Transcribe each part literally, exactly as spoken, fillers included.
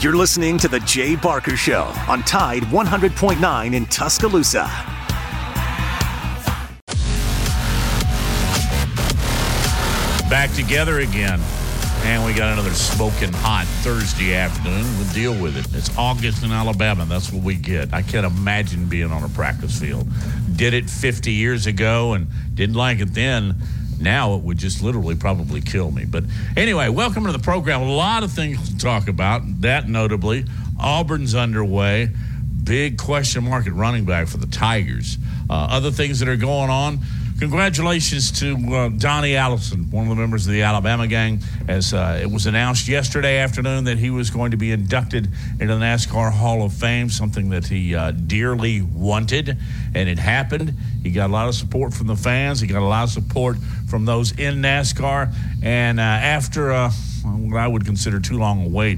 You're listening to The Jay Barker Show on Tide one hundred point nine in Tuscaloosa. Back together again. And we got another smoking hot Thursday afternoon. We'll deal with it. It's August in Alabama. That's what we get. I can't imagine being on a practice field. Did it fifty years ago and didn't like it then. Now it would just literally probably kill me. But anyway, welcome to the program. A lot of things to talk about. That notably, Auburn's underway. Big question mark at running back for the Tigers. Uh, other things that are going on. Congratulations to uh, Donnie Allison, one of the members of the Alabama gang, as uh, it was announced yesterday afternoon that he was going to be inducted into the NASCAR Hall of Fame, something that he uh, dearly wanted, and it happened. He got a lot of support from the fans. He got a lot of support from those in NASCAR, and uh, after uh, what I would consider too long a wait,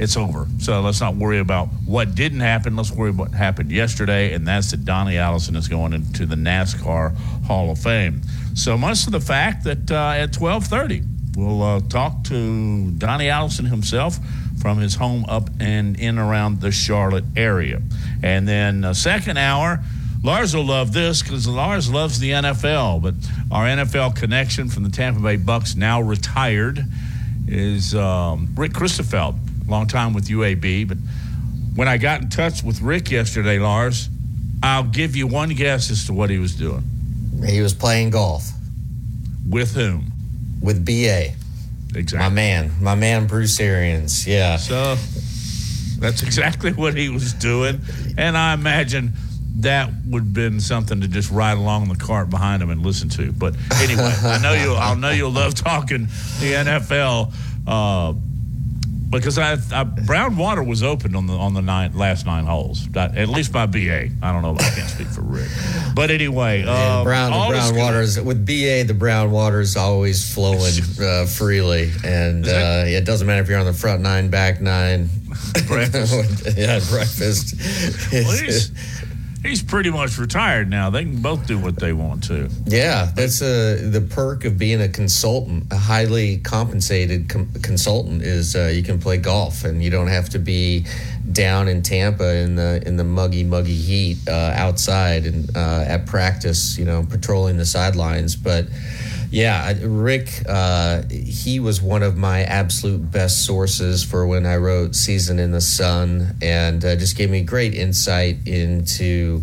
it's over. So let's not worry about what didn't happen. Let's worry about what happened yesterday, and that's that Donnie Allison is going into the NASCAR Hall of Fame. So much to the fact that uh, at twelve thirty, we'll uh, talk to Donnie Allison himself from his home up and in around the Charlotte area. And then uh, second hour, Lars will love this because Lars loves the N F L, but our N F L connection from the Tampa Bay Bucks, now retired, is um, Rick Christofeld. Long time with U A B, but when I got in touch with Rick yesterday, Lars, I'll give you one guess as to what he was doing. He was playing golf. With whom? With B A. Exactly. My man. My man, Bruce Arians. Yeah. So that's exactly what he was doing, and I imagine that would have been something to just ride along the cart behind him and listen to. But anyway, I know you. I know you'll love talking the N F L. Uh, Because I, I, brown water was opened on the on the nine, last nine holes, at least by B A. I don't know. I can't speak for Rick, but anyway, uh, brown the brown water is with B A. The brown water is always flowing uh, freely, and uh, that, it doesn't matter if you're on the front nine, back nine, breakfast. yeah, breakfast. Well, he's, he's pretty much retired now. They can both do what they want to. Yeah, that's uh, the perk of being a consultant, a highly compensated com- consultant, is uh, you can play golf and you don't have to be down in Tampa in the in the muggy, muggy heat uh, outside and uh, at practice, you know, patrolling the sidelines. But yeah, Rick, uh, he was one of my absolute best sources for when I wrote Season in the Sun, and uh, just gave me great insight into,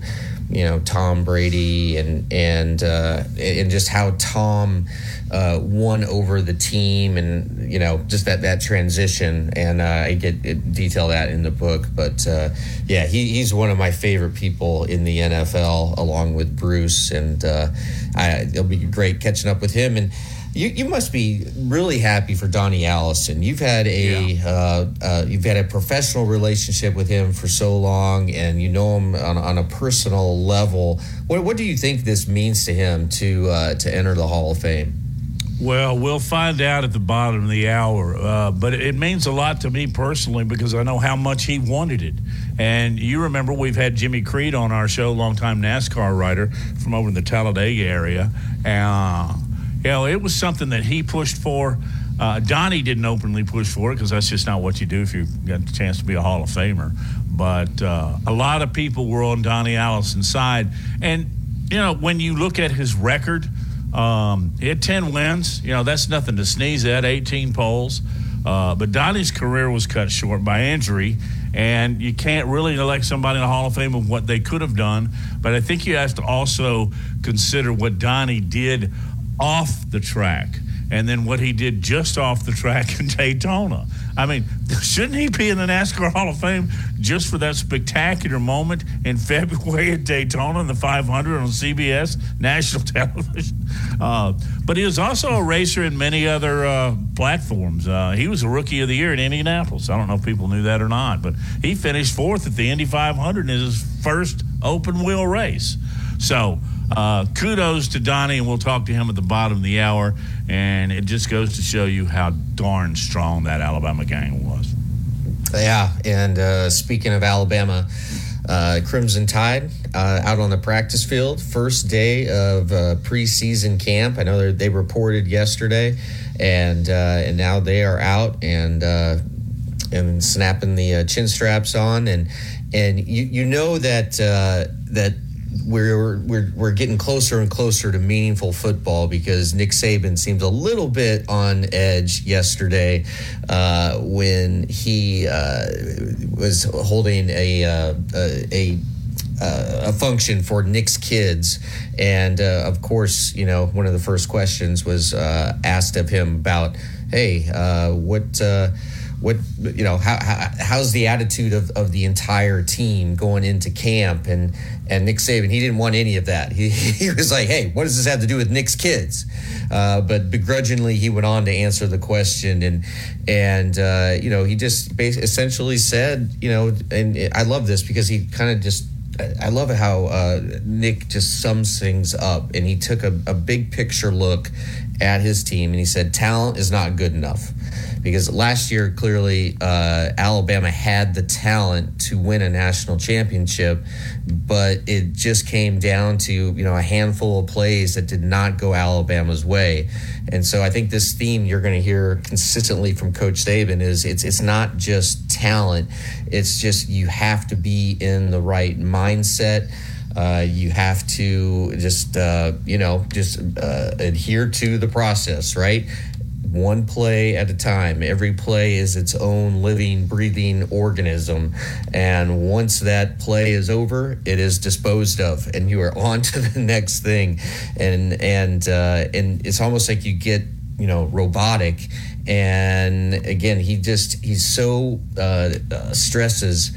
you know, Tom Brady and and uh, and just how Tom uh, won over the team, and you know, just that, that transition. And uh, I get it, detail that in the book, but uh, yeah, he, he's one of my favorite people in the N F L, along with Bruce, and uh, I, it'll be great catching up with him. And you, you must be really happy for Donnie Allison. You've had a yeah. uh, uh, you've had a professional relationship with him for so long, and you know him on, on a personal level. What what do you think this means to him to uh, to enter the Hall of Fame? Well, we'll find out at the bottom of the hour, uh, but it means a lot to me personally because I know how much he wanted it. And you remember we've had Jimmy Creed on our show, longtime NASCAR writer from over in the Talladega area. Uh, You know, it was something that he pushed for. Uh, Donnie didn't openly push for it because that's just not what you do if you got the chance to be a Hall of Famer. But uh, a lot of people were on Donnie Allison's side. And, you know, when you look at his record, um, he had ten wins. You know, that's nothing to sneeze at, eighteen poles. Uh, but Donnie's career was cut short by injury. And you can't really elect somebody in the Hall of Fame of what they could have done. But I think you have to also consider what Donnie did off the track, and then what he did just off the track in Daytona. I mean, shouldn't he be in the NASCAR Hall of Fame just for that spectacular moment in February at Daytona in the five hundred on C B S national television? Uh, but he was also a racer in many other uh, platforms. Uh, he was a Rookie of the Year in Indianapolis. I don't know if people knew that or not, but he finished fourth at the Indy five hundred in his first open-wheel race. So, Uh, kudos to Donnie, and we'll talk to him at the bottom of the hour. And it just goes to show you how darn strong that Alabama gang was. Yeah, and uh, speaking of Alabama, uh, Crimson Tide uh, out on the practice field, first day of uh, preseason camp. I know they reported yesterday, and uh, and now they are out and. Uh, and snapping the uh, chin straps on, and and you you know that uh, that we're we're we're getting closer and closer to meaningful football, because Nick Saban seemed a little bit on edge yesterday uh, when he uh, was holding a uh, a. a Uh, a function for Nick's kids, and uh, of course, you know, one of the first questions was uh, asked of him about, hey, uh, what, uh, what, you know, how, how how's the attitude of, of the entire team going into camp, and and Nick Saban, he didn't want any of that. He, he was like, hey, what does this have to do with Nick's kids? Uh, but begrudgingly, he went on to answer the question, and and uh, you know, he just basically essentially said, you know, and I love this because he kind of just. I love how uh, Nick just sums things up, and he took a, a big picture look at his team, and he said, talent is not good enough. Because last year, clearly, uh, Alabama had the talent to win a national championship, but it just came down to, you know, a handful of plays that did not go Alabama's way. And so I think this theme you're going to hear consistently from Coach Saban is it's it's not just talent. It's just you have to be in the right mindset. Uh, you have to just, uh, you know, just uh, adhere to the process, right? One play at a time. Every play is its own living, breathing organism. And once that play is over, it is disposed of, and you are on to the next thing. And and uh, and it's almost like you get, you know, robotic. And again, he just, he so uh, stresses,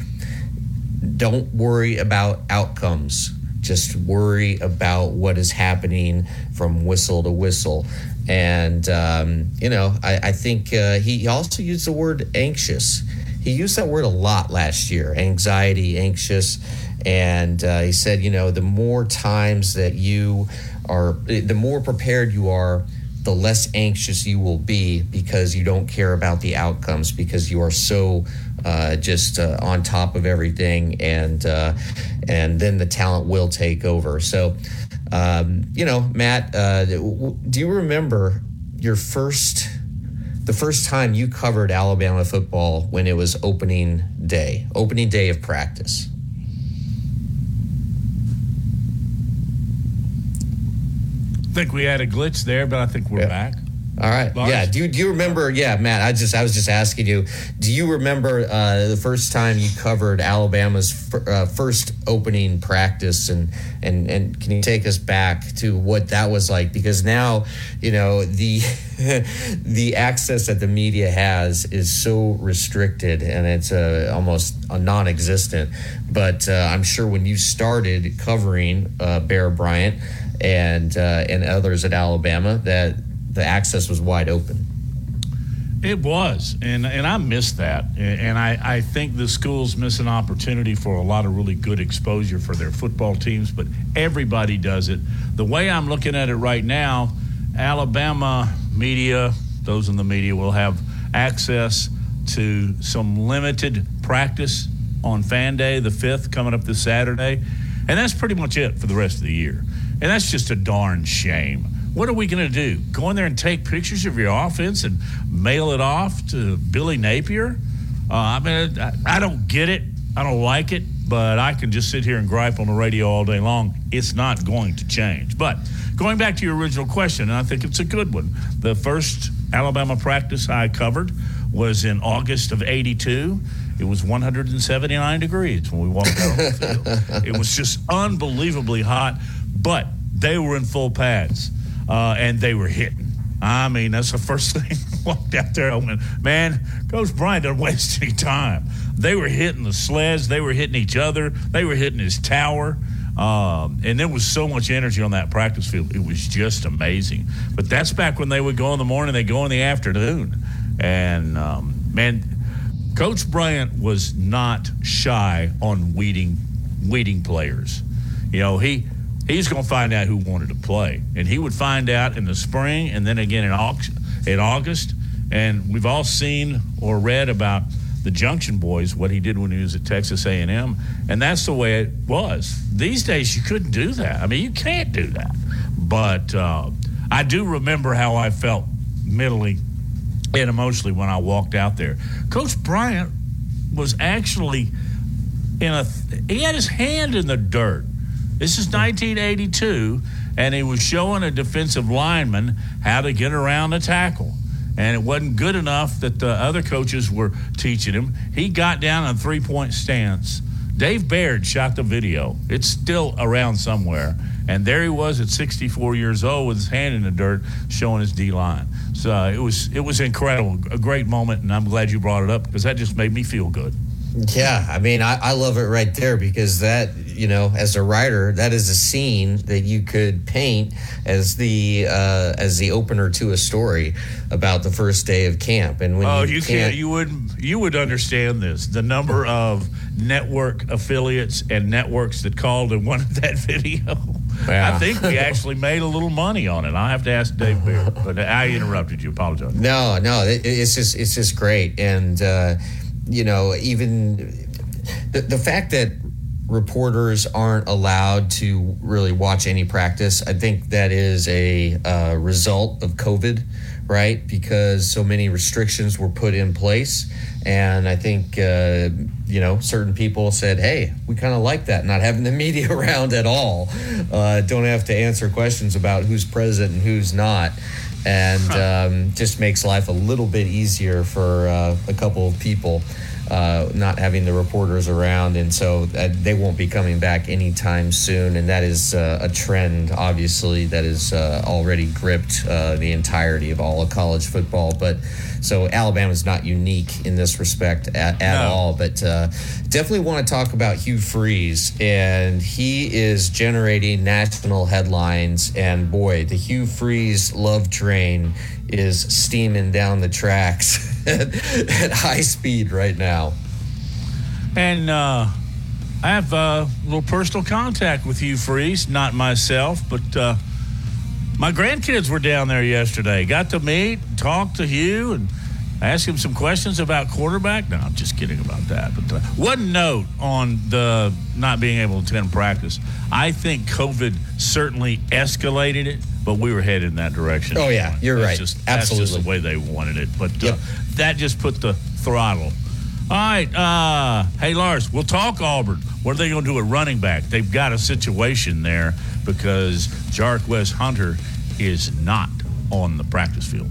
don't worry about outcomes. Just worry about what is happening from whistle to whistle. And, um, you know, I, I think uh, he also used the word anxious. He used that word a lot last year, anxiety, anxious. And uh, he said, you know, the more times that you are, the more prepared you are, the less anxious you will be, because you don't care about the outcomes, because you are so uh, just uh, on top of everything, and uh, and then the talent will take over. So, um, you know, Matt, uh, do you remember your first, the first time you covered Alabama football, when it was opening day, opening day of practice? I think we had a glitch there, but I think we're yeah. back. All right. Lars? Yeah. Do you, do you remember? Yeah, Matt, I just I was just asking you, do you remember uh, the first time you covered Alabama's f- uh, first opening practice? And, and, and can you take us back to what that was like? Because now, you know, the the access that the media has is so restricted, and it's uh, almost a non-existent. But uh, I'm sure when you started covering uh, Bear Bryant, and uh, and others at Alabama, that the access was wide open. It was, and and I miss that. And I, I think the schools miss an opportunity for a lot of really good exposure for their football teams, but everybody does it. The way I'm looking at it right now, Alabama media, those in the media will have access to some limited practice on Fan Day, the fifth, coming up this Saturday. And that's pretty much it for the rest of the year. And that's just a darn shame. What are we going to do? Go in there and take pictures of your offense and mail it off to Billy Napier? Uh, I mean, I, I don't get it. I don't like it, but I can just sit here and gripe on the radio all day long. It's not going to change. But going back to your original question, and I think it's a good one, the first Alabama practice I covered was in August of eighty-two. It was one hundred seventy-nine degrees when we walked out on the field. It was just unbelievably hot. But they were in full pads, uh, and they were hitting. I mean, that's the first thing I walked out there. I went, man, Coach Bryant doesn't waste any time. They were hitting the sleds. They were hitting each other. They were hitting his tower. Um, and there was so much energy on that practice field. It was just amazing. But that's back when they would go in the morning. They go in the afternoon. And, um, man, Coach Bryant was not shy on weeding, weeding players. You know, he – he's going to find out who wanted to play. And he would find out in the spring, and then again in August. And we've all seen or read about the Junction Boys, what he did when he was at Texas A and M. And that's the way it was. These days you couldn't do that. I mean, you can't do that. But uh, I do remember how I felt mentally and emotionally when I walked out there. Coach Bryant was actually in a – he had his hand in the dirt. This is nineteen eighty-two, and he was showing a defensive lineman how to get around a tackle. And it wasn't good enough that the other coaches were teaching him. He got down on a three-point stance. Dave Baird shot the video. It's still around somewhere. And there he was at sixty-four years old with his hand in the dirt showing his D-line. So it was it was incredible, a great moment, and I'm glad you brought it up because that just made me feel good. Yeah, I mean, I, I love it right there because that, you know, as a writer, that is a scene that you could paint as the uh, as the opener to a story about the first day of camp. And when oh, you, you can't, you would you would understand this. The number of network affiliates and networks that called and wanted that video. Wow. I think we actually made a little money on it. I have to ask Dave Beard, but I interrupted you. Apologize. No, no, it, it's just it's just great, and uh, you know, even the the fact that reporters aren't allowed to really watch any practice, I think that is a uh, result of COVID, right? Because so many restrictions were put in place. And I think, uh, you know, certain people said, hey, we kind of like that, not having the media around at all. Uh, don't have to answer questions about who's present and who's not. And um, just makes life a little bit easier for uh, a couple of people. Uh, not having the reporters around, and so uh, they won't be coming back anytime soon, and that is uh, a trend, obviously, that has uh, already gripped uh, the entirety of all of college football. But so Alabama's not unique in this respect at, at no. all, but uh, definitely want to talk about Hugh Freeze, and he is generating national headlines, and boy, the Hugh Freeze love train is steaming down the tracks at, at high speed right now. And uh, I have a little personal contact with Hugh Freeze, not myself, but uh, my grandkids were down there yesterday. Got to meet, talk to Hugh, and ask him some questions about quarterback. No, I'm just kidding about that. But uh, one note on the not being able to attend practice. I think COVID certainly escalated it, but we were headed in that direction. Oh, yeah, you're that's right. Just, Absolutely. That's just the way they wanted it. But yep. uh, that just put the throttle. All right. Uh, hey, Lars, we'll talk Auburn. What are they going to do at running back? They've got a situation there because Jarquez Hunter is not on the practice field.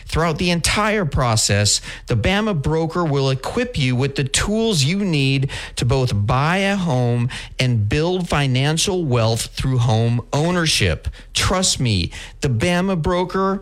Throughout the entire process, the Bama Broker will equip you with the tools you need to both buy a home and build financial wealth through home ownership. Trust me, the Bama Broker,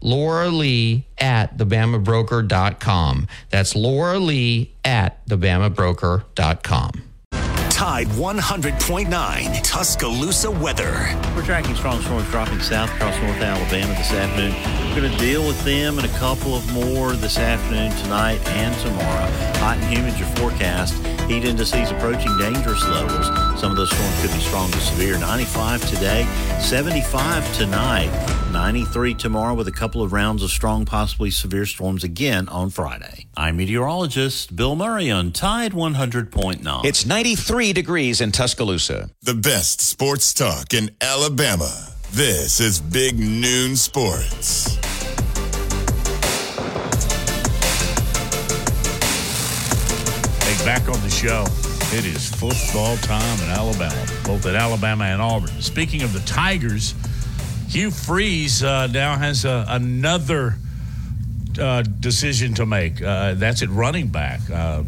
Laura Lee at the Bama Broker dot com. That's Laura Lee at the Bama Broker dot com. Tide one hundred point nine, Tuscaloosa weather. We're tracking strong storms dropping south across north Alabama this afternoon. We're going to deal with them and a couple of more this afternoon, tonight, and tomorrow. Hot and humid your forecast. Heat indices approaching dangerous levels. Some of those storms could be strong to severe. ninety-five today, seventy-five tonight, ninety-three tomorrow with a couple of rounds of strong, possibly severe storms again on Friday. I'm meteorologist Bill Murray on Tide one hundred point nine. It's ninety-three degrees in Tuscaloosa. The best sports talk in Alabama. This is Big Noon Sports. Hey, back on the show. It is football time in Alabama, both at Alabama and Auburn. Speaking of the Tigers, Hugh Freeze uh, now has uh, another uh, decision to make. Uh, that's at running back. Uh,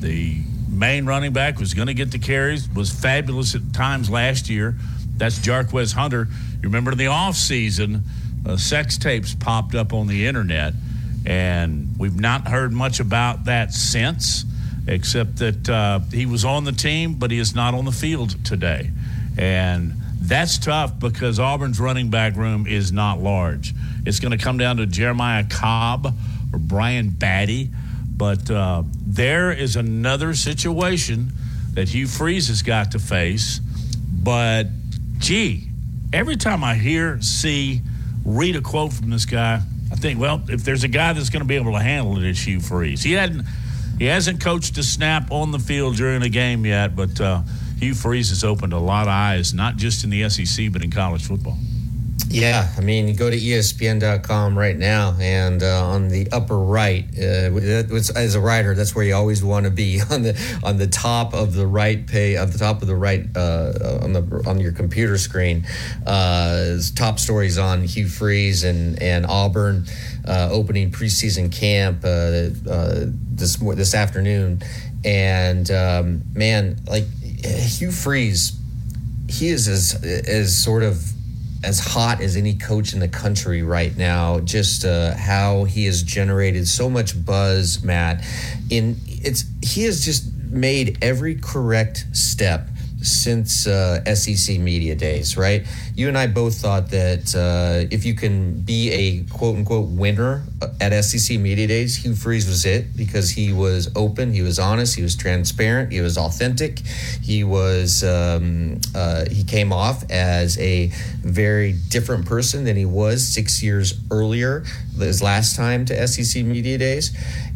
the main running back was going to get the carries, was fabulous at times last year. That's Jarquez Hunter. You remember in the offseason, uh, sex tapes popped up on the internet, and we've not heard much about that since, except that uh, he was on the team, but he is not on the field today. And that's tough because Auburn's running back room is not large. It's going to come down to Jeremiah Cobb or Brian Batty. But uh, there is another situation that Hugh Freeze has got to face. But, gee, every time I hear, see, read a quote from this guy, I think, well, if there's a guy that's going to be able to handle it, it's Hugh Freeze. He hadn't, he hasn't coached a snap on the field during a game yet, but uh, Hugh Freeze has opened a lot of eyes, not just in the S E C, but in college football. Yeah, I mean, you go to E S P N dot com right now, and uh, on the upper right, uh, as a writer, that's where you always want to be, on the on the top of the right pay, on the top of the right uh, on the on your computer screen. Uh, top stories on Hugh Freeze and and Auburn uh, opening preseason camp uh, uh, this this afternoon, and um, man, like Hugh Freeze, he is as as sort of. as hot as any coach in the country right now, just uh, how he has generated so much buzz, Matt. In it's he has just made every correct step since uh, S E C media days, right? You and I both thought that uh, if you can be a quote-unquote winner at S E C media days, Hugh Freeze was it, because he was open, he was honest, he was transparent, he was authentic. He was um, uh, he came off as a very different person than he was six years earlier, his last time to S E C media days,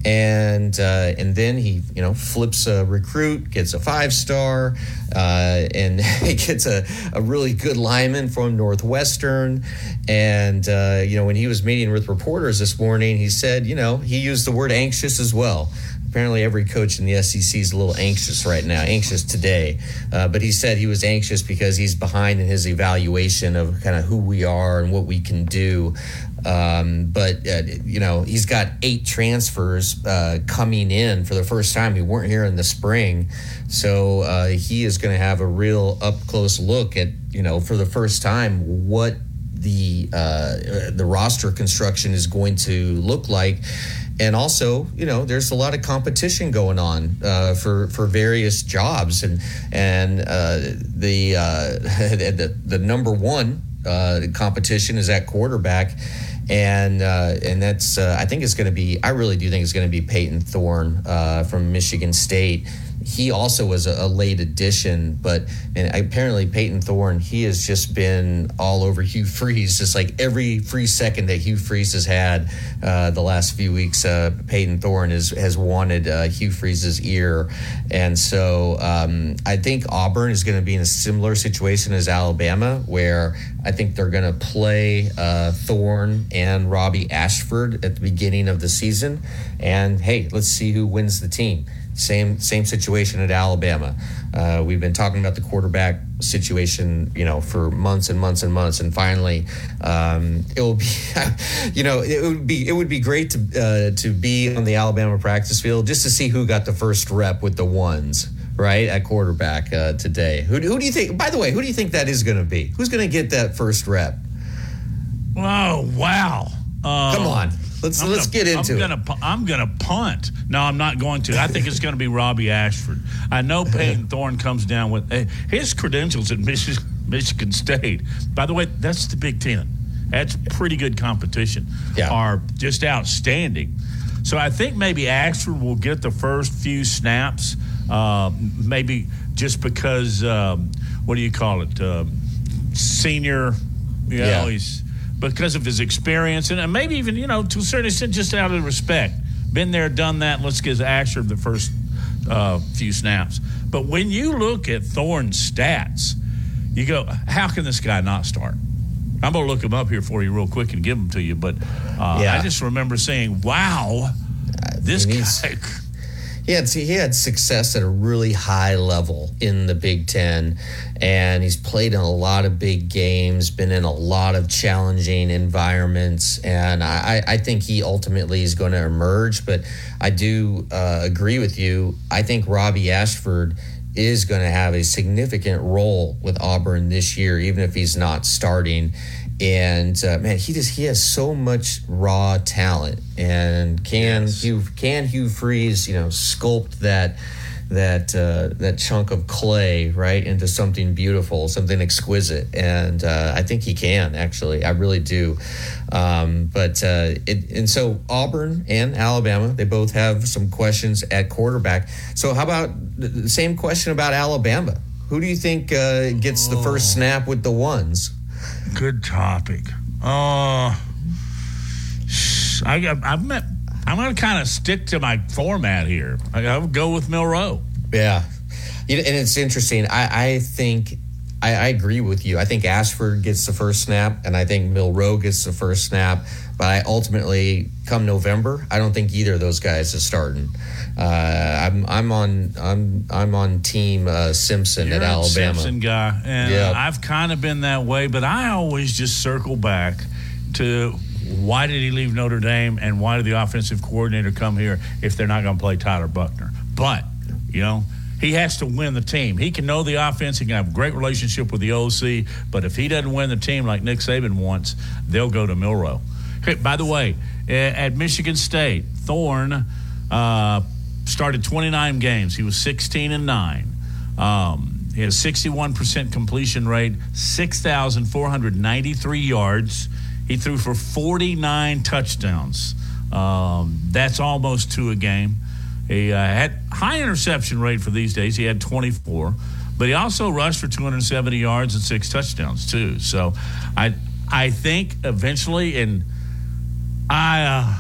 and uh, and then he you know flips a recruit, gets a five-star. Uh, Uh, and he gets a, a really good lineman from Northwestern. And, uh, you know, when he was meeting with reporters this morning, he said, you know, he used the word anxious as well. Apparently every coach in the S E C is a little anxious right now, anxious today. Uh, but he said he was anxious because he's behind in his evaluation of kind of who we are and what we can do. Um, but, uh, you know, he's got eight transfers uh, coming in for the first time. We weren't here in the spring. So uh, he is going to have a real up-close look at, you know, for the first time, what the uh, the roster construction is going to look like. And also, you know, there's a lot of competition going on uh, for for various jobs, and and uh, the, uh, the the number one uh, competition is at quarterback, and uh, and that's uh, I think it's going to be I really do think it's going to be Peyton Thorne uh, from Michigan State. He also was a, a late addition, but and apparently Peyton Thorne, he has just been all over Hugh Freeze, just like every free second that Hugh Freeze has had uh, the last few weeks. Uh, Peyton Thorne is, has wanted uh, Hugh Freeze's ear. And so um, I think Auburn is going to be in a similar situation as Alabama, where I think they're going to play uh, Thorne and Robbie Ashford at the beginning of the season. And, hey, let's see who wins the team. Same same situation at Alabama. Uh, we've been talking about the quarterback situation, you know, for months and months and months, and finally, um, it will be, you know, it would be it would be great to uh, to be on the Alabama practice field just to see who got the first rep with the ones, right, at quarterback uh, today. Who who do you think? By the way, who do you think that is going to be? Who's going to get that first rep? Oh wow! Uh... Come on. Let's I'm let's gonna, get into I'm it. Gonna, I'm going to punt. No, I'm not going to. I think it's going to be Robbie Ashford. I know Peyton Thorne comes down with – his credentials at Michigan, Michigan State, by the way, that's the Big Ten. That's pretty good competition. Yeah. Are just outstanding. So I think maybe Ashford will get the first few snaps, uh, maybe just because um, – what do you call it? Uh, senior, you know, yeah. he's – because of his experience, and maybe even, you know, to a certain extent, just out of respect. Been there, done that, let's give Asher the first uh, few snaps. But when you look at Thorne's stats, you go, how can this guy not start? I'm going to look him up here for you real quick and give them to you, but uh, yeah. I just remember saying, wow, this guy – He had, he had success at a really high level in the Big Ten, and he's played in a lot of big games, been in a lot of challenging environments, and I, I think he ultimately is going to emerge. But I do uh, agree with you. I think Robbie Ashford is going to have a significant role with Auburn this year, even if he's not starting. And uh, man, he just he has so much raw talent. And can yes. Hugh can Hugh Freeze, you know, sculpt that that uh, that chunk of clay right into something beautiful, something exquisite? And uh, I think he can, actually. I really do. Um, but uh, it, and so Auburn and Alabama, they both have some questions at quarterback. So how about the same question about Alabama? Who do you think uh, gets oh. the first snap with the ones? Good topic. Uh, I, I'm, I'm going to kind of stick to my format here. I, I would go with Milrow. Yeah. And it's interesting. I, I think I, I agree with you. I think Ashford gets the first snap, and I think Milrow gets the first snap. But I ultimately, come November, I don't think either of those guys is starting. Uh, I'm I'm on I'm I'm on team uh, Simpson You're at Alabama. Simpson guy, and yep. I've kind of been that way. But I always just circle back to why did he leave Notre Dame, and why did the offensive coordinator come here if they're not going to play Tyler Buckner? But you know, he has to win the team. He can know the offense. He can have a great relationship with the O C. But if he doesn't win the team like Nick Saban wants, they'll go to Milrow. Okay, by the way, at Michigan State, Thorne uh, started twenty-nine games. He was sixteen and nine. Um, he had a sixty-one percent completion rate, six thousand four hundred ninety-three yards. He threw for forty-nine touchdowns. Um, that's almost two a game. He uh, had high interception rate for these days. He had twenty-four, but he also rushed for two hundred seventy yards and six touchdowns too. So I I think eventually in I uh,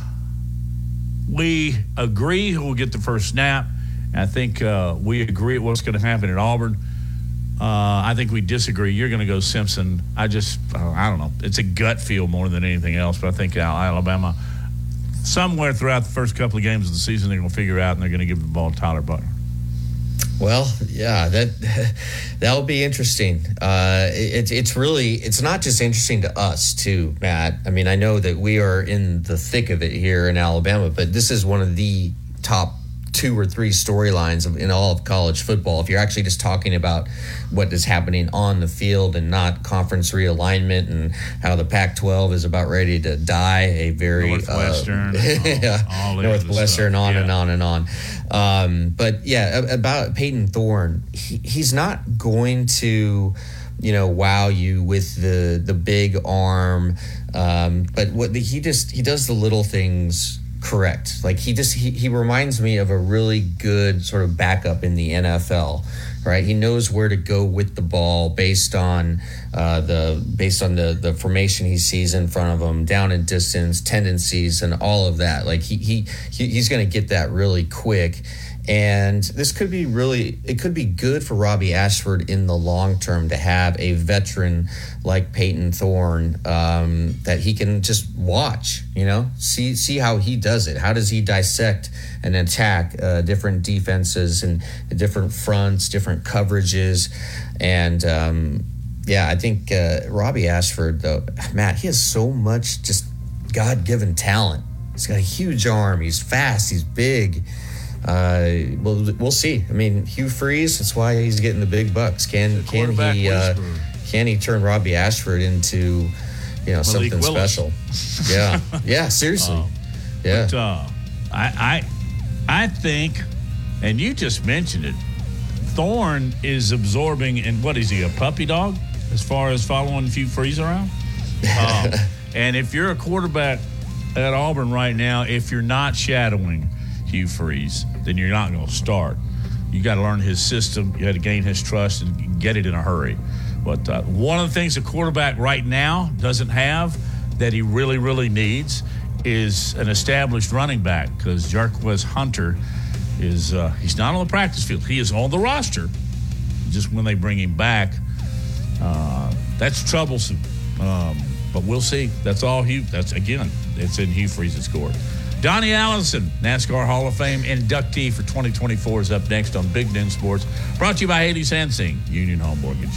we agree who will get the first snap. I think uh, we agree what's going to happen at Auburn. Uh, I think we disagree. You're going to go Simpson. I just uh, I don't know. It's a gut feel more than anything else. But I think Alabama, somewhere throughout the first couple of games of the season, they're going to figure out and they're going to give the ball to Tyler Buckner. Well, yeah, that that'll be interesting. Uh, it, it's really it's not just interesting to us too, Matt. I mean, I know that we are in the thick of it here in Alabama, but this is one of the top two or three storylines in all of college football. If you're actually just talking about what is happening on the field and not conference realignment and how the Pac twelve is about ready to die, a very Northwestern, uh, yeah, all, all Northwestern, on yeah. and on and on. Um, but yeah, about Peyton Thorne, he, he's not going to, you know, wow you with the the big arm, um, but what the, he just he does the little things. Correct. Like he just he, he reminds me of a really good sort of backup in the N F L, right? He knows where to go with the ball based on uh, the based on the, the formation he sees in front of him, down and distance, tendencies, and all of that. Like he he, he he's going to get that really quick. And this could be really, it could be good for Robbie Ashford in the long term to have a veteran like Peyton Thorne um, that he can just watch, you know, see see how he does it. How does he dissect and attack uh, different defenses and different fronts, different coverages? And um, yeah, I think uh, Robbie Ashford, though, Matt, he has so much just God-given talent. He's got a huge arm. He's fast. He's big. Uh, we'll, we'll see. I mean, Hugh Freeze, that's why he's getting the big bucks. Can can he uh, can he turn Robbie Ashford into, you know, Malik something Willis. Special? Yeah, yeah, seriously. Uh, yeah, but, uh, I I I think, and you just mentioned it. Thorne is absorbing, and what is he, a puppy dog? As far as following Hugh Freeze around, um, and if you're a quarterback at Auburn right now, if you're not shadowing Hugh Freeze, then you're not going to start. You got to learn his system. You had to gain his trust and get it in a hurry. But uh, one of the things a quarterback right now doesn't have that he really, really needs is an established running back, because Jarquez Hunter is uh, he's not on the practice field. He is on the roster. Just when they bring him back, uh, that's troublesome. Um, but we'll see. That's all Hugh. That's again, it's in Hugh Freeze's court. Donnie Allison, NASCAR Hall of Fame inductee for twenty twenty-four, is up next on Big Noon Sports. Brought to you by Haley Sansing, Union Home Mortgage.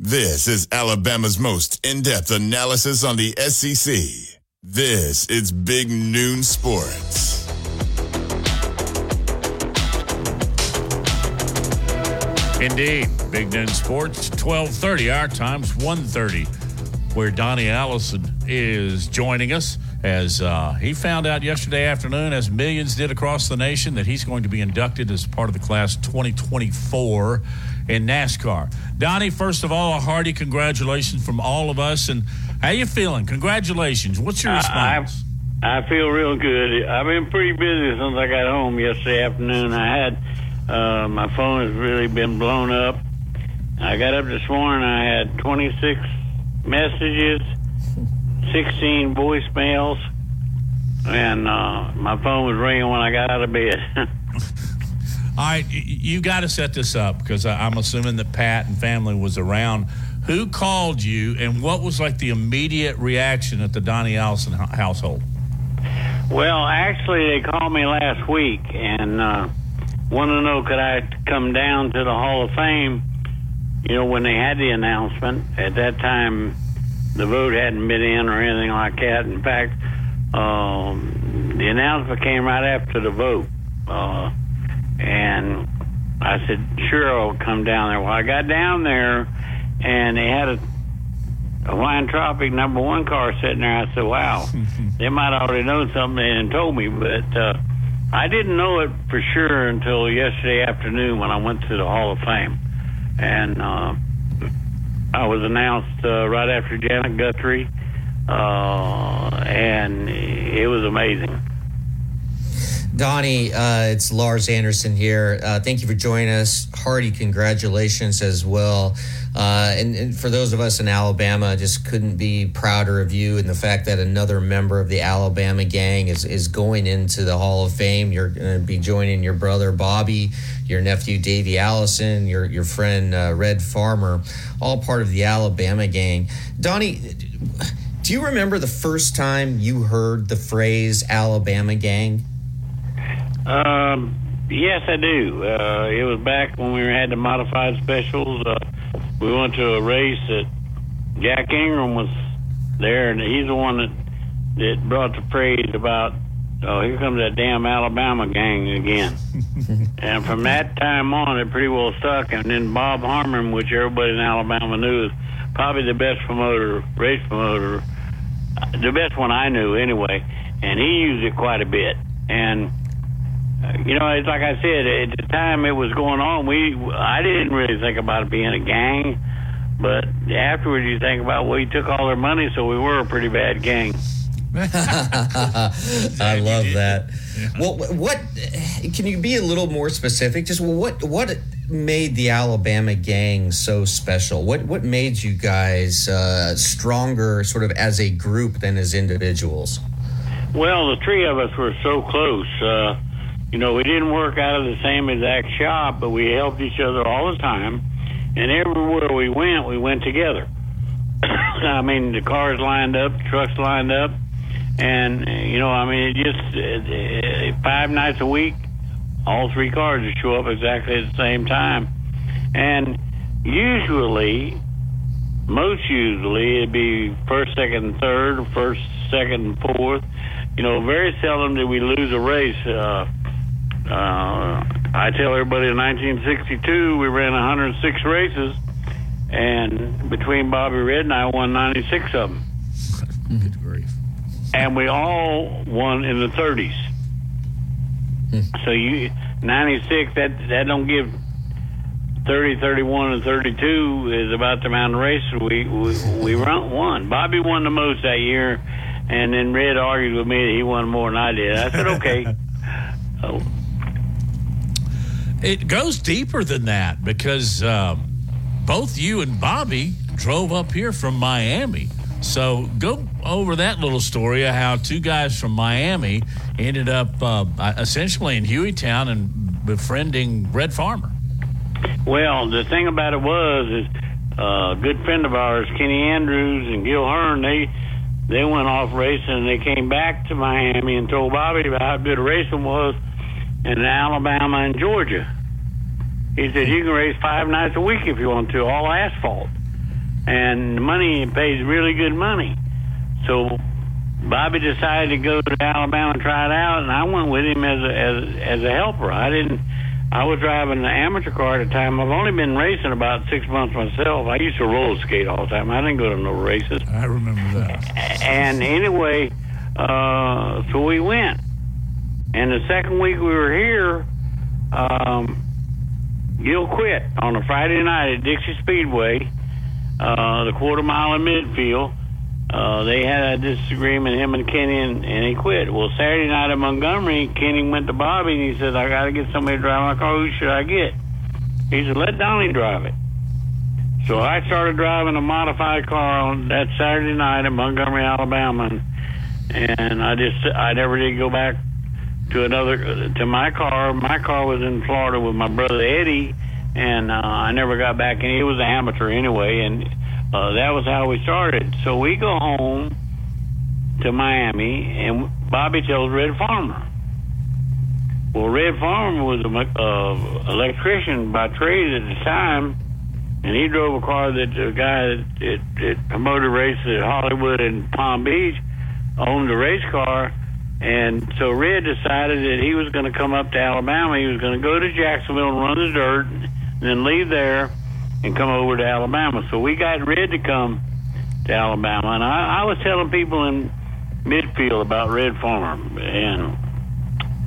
This is Alabama's most in-depth analysis on the S E C. This is Big Noon Sports. Indeed, Big Noon Sports, twelve thirty our time's one thirty, where Donnie Allison is joining us as uh, he found out yesterday afternoon, as millions did across the nation, that he's going to be inducted as part of the class twenty twenty-four in NASCAR. Donnie, first of all, a hearty congratulations from all of us. And how you feeling? Congratulations. What's your response? I, I feel real good. I've been pretty busy since I got home yesterday afternoon. I had, uh, my phone has really been blown up. I got up this morning, I had twenty-six messages, sixteen voicemails, and uh, my phone was ringing when I got out of bed. All right, you got to set this up because I'm assuming that Pat and family was around. Who called you, and what was like the immediate reaction at the Donnie Allison household? Well, actually, they called me last week and uh, wanted to know could I come down to the Hall of Fame. You know, when they had the announcement, at that time, the vote hadn't been in or anything like that. In fact, um, the announcement came right after the vote. Uh, And I said, sure, I'll come down there. Well, I got down there, and they had a Hawaiian Tropic number one car sitting there. I said, wow, they might already know something and told me. But uh, I didn't know it for sure until yesterday afternoon when I went to the Hall of Fame. And uh, I was announced uh, right after Janet Guthrie, uh, and it was amazing. Donnie, uh, it's Lars Anderson here. Uh, thank you for joining us. Hearty congratulations as well. Uh, and, and for those of us in Alabama, just couldn't be prouder of you and the fact that another member of the Alabama gang is, is going into the Hall of Fame. You're going to be joining your brother Bobby, your nephew Davey Allison, your your friend uh, Red Farmer, all part of the Alabama gang. Donnie, do you remember the first time you heard the phrase Alabama gang? Um, yes, I do. Uh, it was back when we had the modified specials. Uh, we went to a race that Jack Ingram was there, and he's the one that, that brought the phrase about, oh, here comes that damn Alabama gang again. And from that time on, it pretty well stuck. And then Bob Harmon, which everybody in Alabama knew, is probably the best promoter, race promoter, the best one I knew anyway, and he used it quite a bit. And you know, it's like I said, at the time it was going on, we I didn't really think about it being a gang. But afterwards you think about, well, you took all their money, so we were a pretty bad gang. I love that. Yeah. Well, what, can you be a little more specific? Just what what made the Alabama gang so special? What, what made you guys uh, stronger sort of as a group than as individuals? Well, the three of us were so close. Uh, You know, we didn't work out of the same exact shop, but we helped each other all the time. And everywhere we went, we went together. I mean, the cars lined up, the trucks lined up. And, you know, I mean, it just it, it, five nights a week, all three cars would show up exactly at the same time. And usually, most usually, it'd be first, second, third, first, second, fourth. You know, very seldom did we lose a race. Uh, Uh, I tell everybody in nineteen sixty-two we ran one hundred six races, and between Bobby Red and I won ninety-six of them. Good grief. And we all won in the thirties. Hmm. So you ninety-six, that that don't give thirty, thirty-one, and thirty-two is about the amount of races we, we, we won. Bobby won the most that year, and then Red argued with me that he won more than I did. I said, okay. Oh. It goes deeper than that because um, both you and Bobby drove up here from Miami. So go over that little story of how two guys from Miami ended up uh, essentially in Hueytown and befriending Red Farmer. Well, the thing about it was, is uh, a good friend of ours, Kenny Andrews and Gil Hearn, they they went off racing and they came back to Miami and told Bobby about how good racing was in Alabama and Georgia. He said, you can race five nights a week if you want to, all asphalt. And the money pays really good money. So Bobby decided to go to Alabama and try it out, and I went with him as a, as, as a helper. I didn't... I was driving the amateur car at the time. I've only been racing about six months myself. I used to roller skate all the time. I didn't go to no races. I remember that. And anyway, uh, so we went. And the second week we were here, um, Gil quit on a Friday night at Dixie Speedway, uh, the quarter mile in midfield. Uh, they had a disagreement, him and Kenny, and, and he quit. Well, Saturday night in Montgomery, Kenny went to Bobby, and he said, I got to get somebody to drive my car. Who should I get? He said, let Donnie drive it. So I started driving a modified car on that Saturday night in Montgomery, Alabama, and, and I just, I never did go back to another, to my car. My car was in Florida with my brother Eddie, and uh, I never got back, and he was an amateur anyway, and Uh, that was how we started. So we go home to Miami, and Bobby tells Red Farmer. Well, Red Farmer was an uh, electrician by trade at the time, and he drove a car that the guy that, that, that promoted races at Hollywood and Palm Beach owned a race car. And so Red decided that he was going to come up to Alabama. He was going to go to Jacksonville and run the dirt, and then leave there and come over to Alabama. So we got Red to come to Alabama. And I, I was telling people in midfield about Red Farmer, and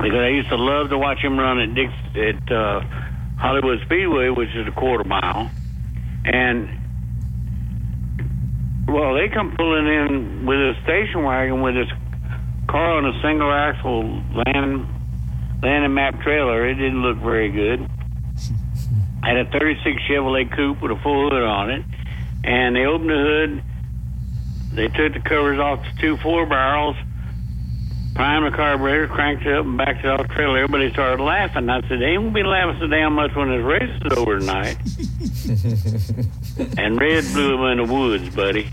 because I used to love to watch him run at Dick's, at uh, Hollywood Speedway, which is a quarter mile. And, well, they come pulling in with a station wagon with this car on a single axle land, land and map trailer. It didn't look very good. I had a thirty-six Chevrolet coupe with a full hood on it, and they opened the hood, they took the covers off the two four barrels, primed the carburetor, cranked it up, and backed it off the trailer. Everybody started laughing. I said, they won't be laughing so damn much when this race is over tonight. And Red blew him in the woods, buddy.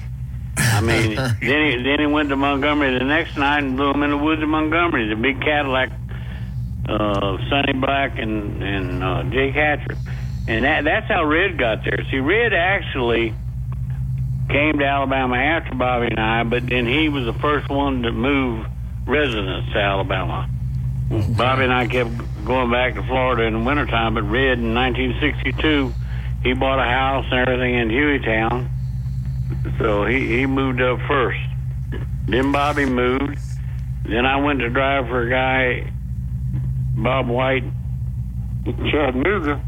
I mean, then he, then he went to Montgomery the next night and blew him in the woods of Montgomery, the big Cadillac, uh, Sonny Black and, and uh, Jake Hatcher. And that, that's how Red got there. See, Red actually came to Alabama after Bobby and I, but then he was the first one to move residence to Alabama. Bobby and I kept going back to Florida in the wintertime, but Red in nineteen sixty-two, he bought a house and everything in Hueytown. So he, he moved up first. Then Bobby moved. Then I went to drive for a guy, Bob White, Chattanooga.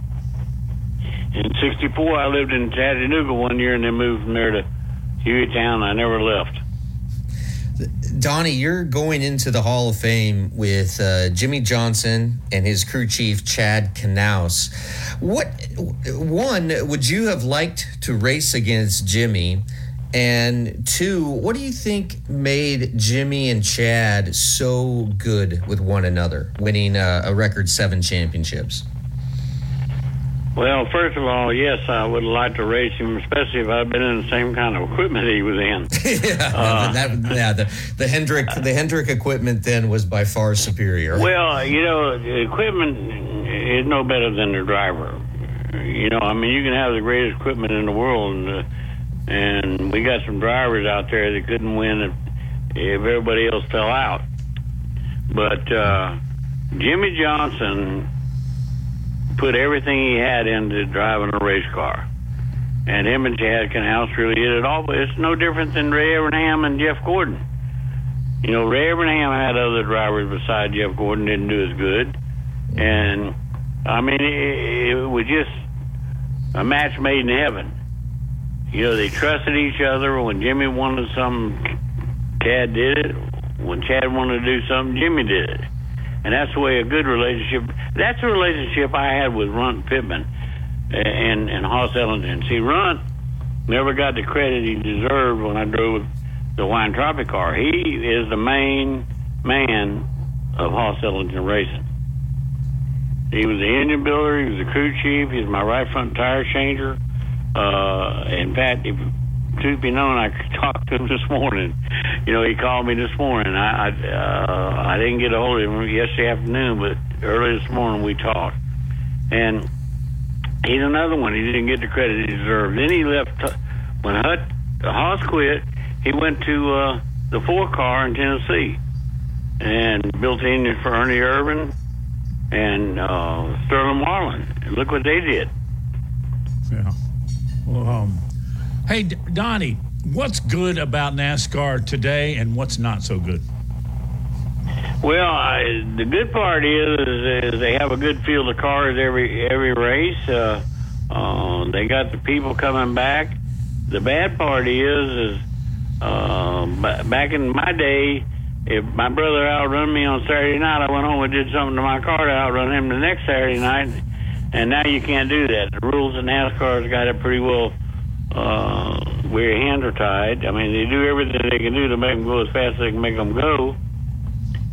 In sixty-four, I lived in Chattanooga one year and then moved from there to Hueytown. I never left. Donnie, you're going into the Hall of Fame with uh, Jimmy Johnson and his crew chief, Chad Knaus. What, one, would you have liked to race against Jimmy? And two, what do you think made Jimmy and Chad so good with one another, winning uh, a record seven championships? Well, first of all, yes, I would like to race him, especially if I'd been in the same kind of equipment he was in. yeah, uh, that, yeah, the, the Hendrick, the Hendrick equipment then was by far superior. Well, you know, the equipment is no better than the driver. You know, I mean, you can have the greatest equipment in the world, and, uh, and we got some drivers out there that couldn't win if, if everybody else fell out. But uh, Jimmy Johnson put everything he had into driving a race car. And him and Chad Knaus really hit it all. But it's no different than Ray Evernham and Jeff Gordon. You know, Ray Evernham had other drivers besides Jeff Gordon, didn't do as good. And, I mean, it, it was just a match made in heaven. You know, they trusted each other. When Jimmy wanted something, Chad did it. When Chad wanted to do something, Jimmy did it. And that's the way a good relationship, that's the relationship I had with Runt Pittman and, and Hoss Ellington. See, Runt never got the credit he deserved when I drove the Hawaiian Tropic car. He is the main man of Hoss Ellington Racing. He was the engine builder, he was the crew chief, he was my right front tire changer. Uh, in fact, if truth be known, I talked to him this morning. You know, he called me this morning. I I, uh, I didn't get a hold of him yesterday afternoon, but early this morning we talked. And he's another one. He didn't get the credit he deserved. Then he left. When Hutt, Hoss quit, he went to uh, the four car in Tennessee and built engines for Ernie Irvin and uh, Sterling Marlin. And look what they did. Yeah. Well, um, hey, Donnie, what's good about NASCAR today and what's not so good? Well, I, the good part is, is they have a good field of cars every every race. Uh, uh, they got the people coming back. The bad part is, is uh, b- back in my day, if my brother outrun me on Saturday night, I went home and did something to my car to outrun him the next Saturday night. And now you can't do that. The rules in NASCAR's got it pretty well uh, where your hands are tied. I mean, they do everything they can do to make them go as fast as they can make them go.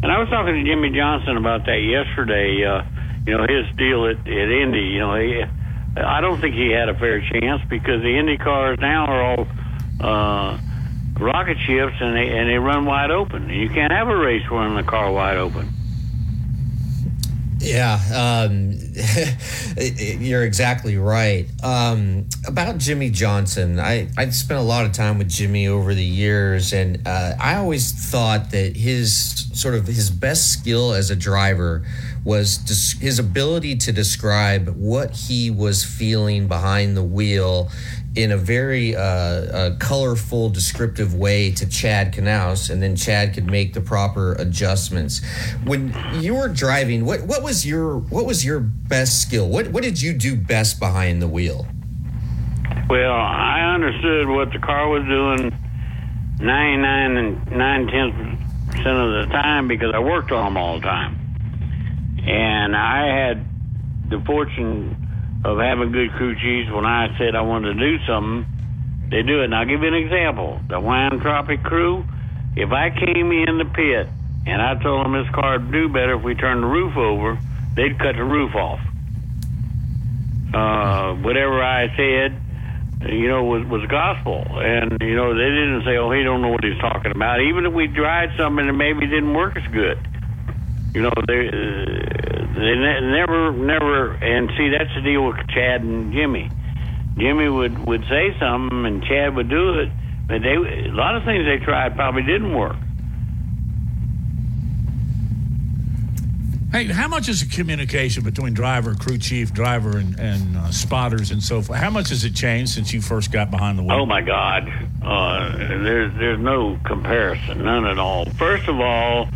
And I was talking to Jimmy Johnson about that yesterday. Uh, you know, his deal at, at Indy. You know, he, I don't think he had a fair chance because the Indy cars now are all uh, rocket ships, and they and they run wide open. You can't have a race running the car wide open. Yeah, um, you're exactly right. Um, about Jimmy Johnson, I, I've spent a lot of time with Jimmy over the years, and uh, I always thought that his sort of his best skill as a driver was dis- his ability to describe what he was feeling behind the wheel in a very uh, uh, colorful, descriptive way to Chad Knaus, and then Chad could make the proper adjustments. When you were driving, what, what was your what was your best skill? What what did you do best behind the wheel? Well, I understood what the car was doing ninety-nine and nine tenths percent of the time because I worked on them all the time, and I had the fortune of having good crew chiefs. When I said I wanted to do something, they do it. And I'll give you an example. The Hawaiian Tropic crew, if I came in the pit and I told them this car would do better if we turned the roof over, they'd cut the roof off. Uh, whatever I said, you know, was, was gospel. And, you know, they didn't say, oh, he don't know what he's talking about. Even if we tried something that maybe didn't work as good. You know, they, they never, never, and see, that's the deal with Chad and Jimmy. Jimmy would, would say something, and Chad would do it, but they a lot of things they tried probably didn't work. Hey, how much is the communication between driver, crew chief, driver, and, and uh, spotters and so forth? How much has it changed since you first got behind the wheel? Oh, my God. Uh, there's, there's no comparison, none at all. First of all,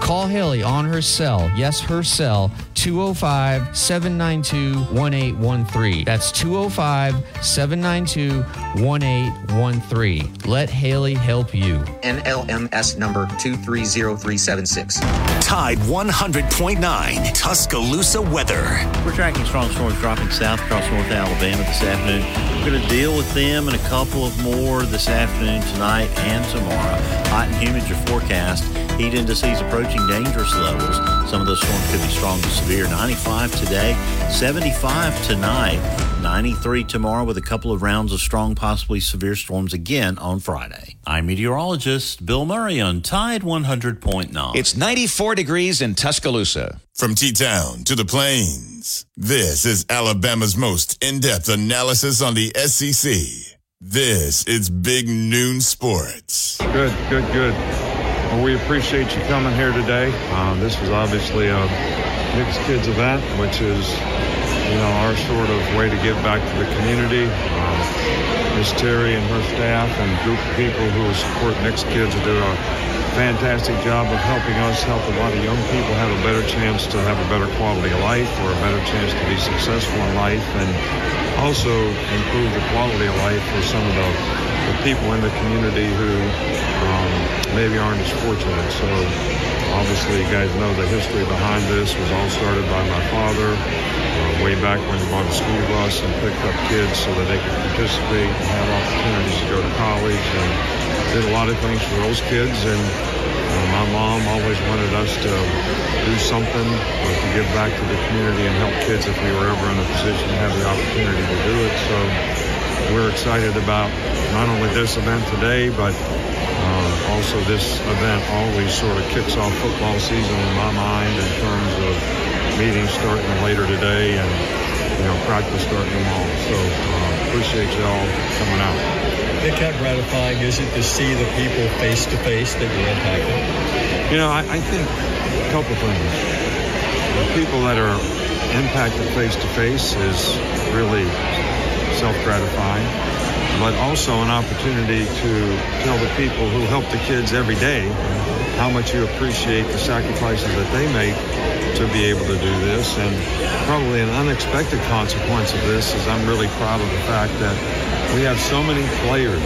Call Haley on her cell. Yes, her cell. two oh five, seven nine two, one eight one three. That's two oh five, seven nine two, one eight one three. Let Haley help you. N L M S number two three oh three seven six. Tide one hundred point nine, Tuscaloosa weather. We're tracking strong storms dropping south across north Alabama this afternoon. We're going to deal with them and a couple of more this afternoon, tonight, and tomorrow. Hot and humid your forecast. Heat indices approaching dangerous levels. Some of those storms could be strong to severe. ninety-five today, seventy-five tonight, ninety-three tomorrow with a couple of rounds of strong, possibly severe storms again on Friday. I'm meteorologist Bill Murray on Tide one hundred point nine. It's ninety-four degrees in Tuscaloosa. From T-Town to the Plains, this is Alabama's most in-depth analysis on the S E C. This is Big Noon Sports. Good, good, good. Well, we appreciate you coming here today. Uh, this was obviously a Nick's Kids event, which is, you know, our sort of way to give back to the community. Uh, Miss Terry and her staff and group of people who support Nick's Kids do a fantastic job of helping us help a lot of young people have a better chance to have a better quality of life or a better chance to be successful in life, and also improve the quality of life for some of the, the people in the community who um, maybe aren't as fortunate. So obviously you guys know the history behind this was all started by my father uh, way back when he bought a school bus and picked up kids so that they could participate and have opportunities to go to college, and did a lot of things for those kids. And uh, my mom always wanted us to do something or to give back to the community and help kids if we were ever in a position to have the opportunity to do it. So we're excited about not only this event today, but uh, also this event always sort of kicks off football season in my mind in terms of meetings starting later today and, you know, practice starting tomorrow. So uh, appreciate y'all coming out. Nick, how gratifying is it to see the people face to face that you're impacting? You know, I, I think a couple things. The people that are impacted face to face is really self-gratifying, but also an opportunity to tell the people who help the kids every day how much you appreciate the sacrifices that they make to be able to do this. And probably an unexpected consequence of this is I'm really proud of the fact that we have so many players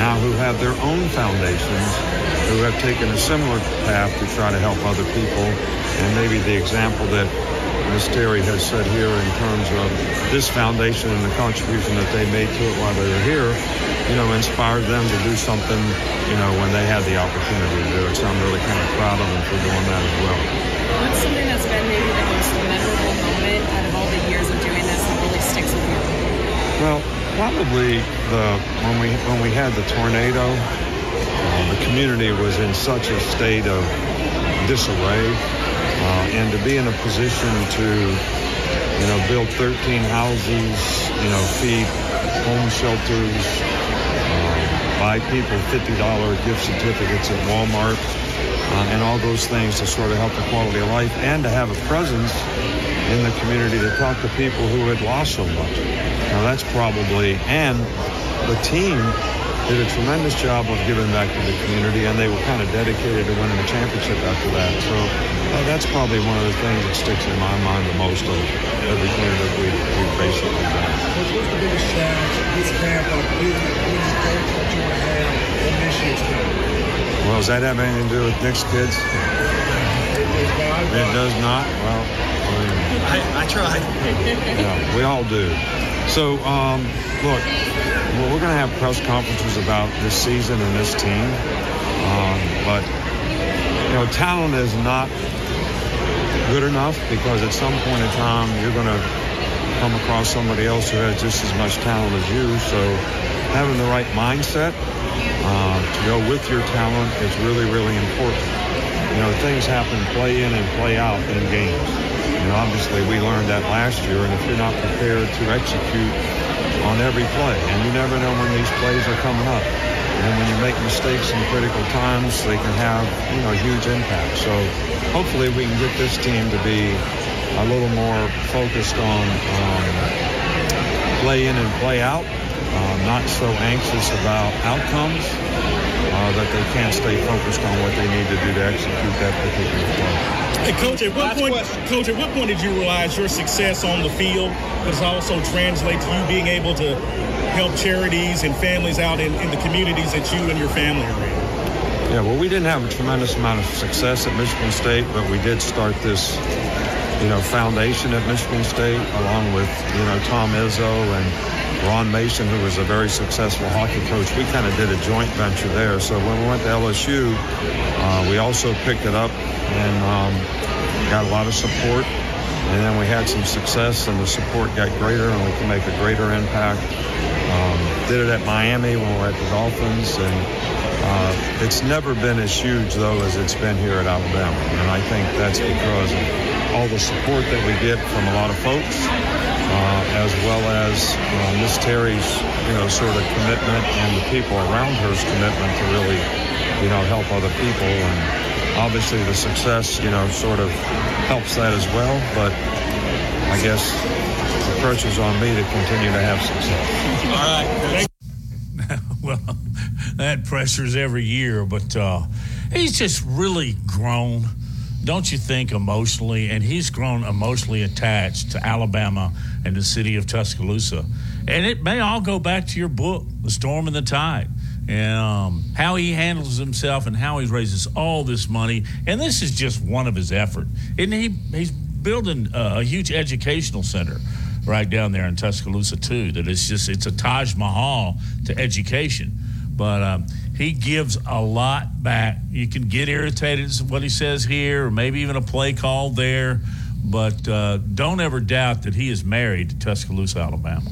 now who have their own foundations, who have taken a similar path to try to help other people. And maybe the example that Miz Terry has said here in terms of this foundation and the contribution that they made to it while they were here, you know, inspired them to do something, you know, when they had the opportunity to do it. So I'm really kind of proud of them for doing that as well. What's something that's been maybe the most memorable moment out of all the years of doing this that really sticks with you? Well, probably the when we when we had the tornado, uh, the community was in such a state of disarray. Uh, and to be in a position to, you know, build thirteen houses, you know, feed home shelters, uh, buy people fifty dollars gift certificates at Walmart, uh, and all those things to sort of help the quality of life, and to have a presence in the community to talk to people who had lost so much. Now that's probably, and the team did a tremendous job of giving back to the community, and they were kind of dedicated to winning the championship after that. So uh, that's probably one of the things that sticks in my mind the most of everything that we've, we've basically done. What's the biggest challenge this camp of biggest thing that you want to have in this year's camp? Well, does that have anything to do with Nick's Kids? It does not? Well, I mean, I, I tried. Yeah, we all do. So, um, look, well, we're going to have press conferences about this season and this team. Um, but, you know, talent is not good enough, because at some point in time you're going to come across somebody else who has just as much talent as you. So having the right mindset uh, to go with your talent is really, really important. You know, things happen play in and play out in games. And obviously we learned that last year, and if you're not prepared to execute on every play, and you never know when these plays are coming up, and when you make mistakes in critical times, they can have, you know, huge impact. So hopefully we can get this team to be a little more focused on um, play in and play out, uh, not so anxious about outcomes. Uh, uh, that they can't stay focused on what they need to do to execute that particular play. Hey, Coach, at what point, Coach, at what point did you realize your success on the field does also translate to you being able to help charities and families out in, in the communities that you and your family are in? Yeah, well, we didn't have a tremendous amount of success at Michigan State, but we did start this, you know, foundation at Michigan State along with, you know, Tom Izzo and Ron Mason, who was a very successful hockey coach. We kind of did a joint venture there. So when we went to L S U, uh, we also picked it up and um, got a lot of support. And then we had some success, and the support got greater, and we could make a greater impact. Um, did it at Miami when we were at the Dolphins, and uh, it's never been as huge, though, as it's been here at Alabama. And I think that's because of all the support that we get from a lot of folks, uh, as well as uh, Miss Terry's, you know, sort of commitment, and the people around her's commitment to really, you know, help other people. And obviously the success, you know, sort of helps that as well, but I guess the pressure's on me to continue to have success. All right. Well, that pressure's every year, but uh, he's just really grown, don't you think, emotionally, and he's grown emotionally attached to Alabama and the city of Tuscaloosa. And it may all go back to your book, The Storm and the Tide. And um, how he handles himself and how he raises all this money. And this is just one of his efforts. And he, he's building a, a huge educational center right down there in Tuscaloosa, too, that it's just it's a Taj Mahal to education. But um, he gives a lot back. You can get irritated at what he says here or maybe even a play call there. But uh, don't ever doubt that he is married to Tuscaloosa, Alabama.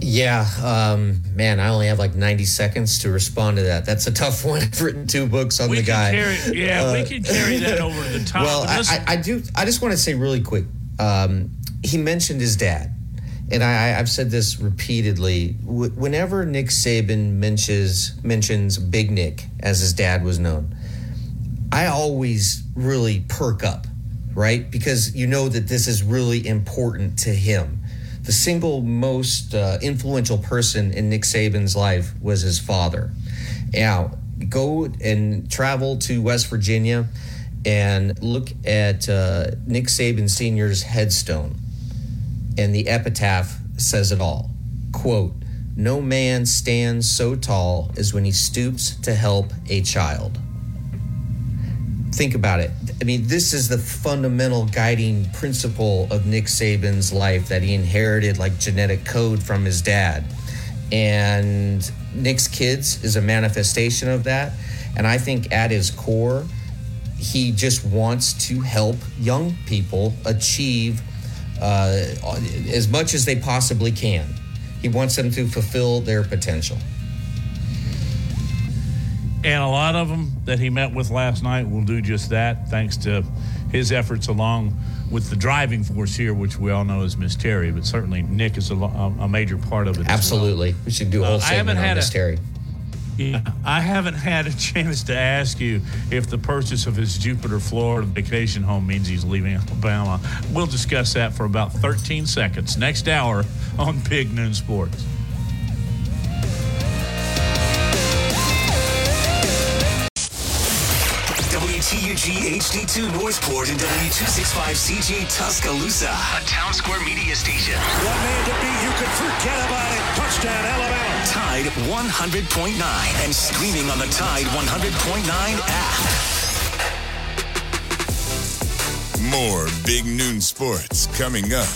Yeah, um, man, I only have like ninety seconds to respond to that. That's a tough one. I've written two books on we the guy. Carry, yeah, uh, we can carry that over to the top. Well, I, I, I do. I just want to say really quick, um, he mentioned his dad. And I, I've said this repeatedly. Whenever Nick Saban mentions, mentions Big Nick, as his dad was known, I always really perk up, right? Because you know that this is really important to him. The single most uh, influential person in Nick Saban's life was his father. Now, go and travel to West Virginia and look at uh, Nick Saban Senior's headstone, and the epitaph says it all. Quote, "No man stands so tall as when he stoops to help a child." Think about it. I mean, this is the fundamental guiding principle of Nick Saban's life that he inherited like genetic code from his dad. And Nick's kids is a manifestation of that. And I think at his core, he just wants to help young people achieve uh, as much as they possibly can. He wants them to fulfill their potential. And a lot of them that he met with last night will do just that, thanks to his efforts along with the driving force here, which we all know is Miss Terry, but certainly Nick is a, a major part of it. Absolutely. Well, we should do a whole uh, segment on Miss Terry. Yeah, I haven't had a chance to ask you if the purchase of his Jupiter, Florida vacation home means he's leaving Alabama. We'll discuss that for about thirteen seconds next hour on Big Noon Sports. G H D two Northport and W two sixty-five C G Tuscaloosa. A Town Square media station. One man to be, you could forget about it. Touchdown, Alabama. Tide one hundred point nine and streaming on the Tide one hundred point nine app. More Big Noon Sports coming up.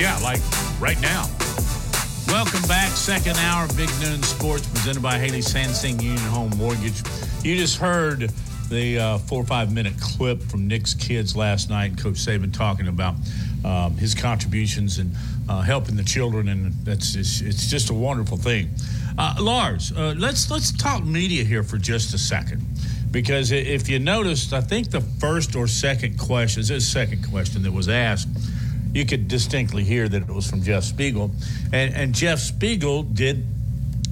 Yeah, like right now. Welcome back. Second hour of Big Noon Sports presented by Haley Sansing Union Home Mortgage. You just heard the uh, four or five minute clip from Nick's kids last night and Coach Saban talking about um, his contributions and uh, helping the children. And that's just, it's just a wonderful thing. Uh, Lars, uh, let's let's talk media here for just a second. Because if you noticed, I think the first or second question, this is the second question that was asked, you could distinctly hear that it was from Jeff Spiegel. And, and Jeff Spiegel did,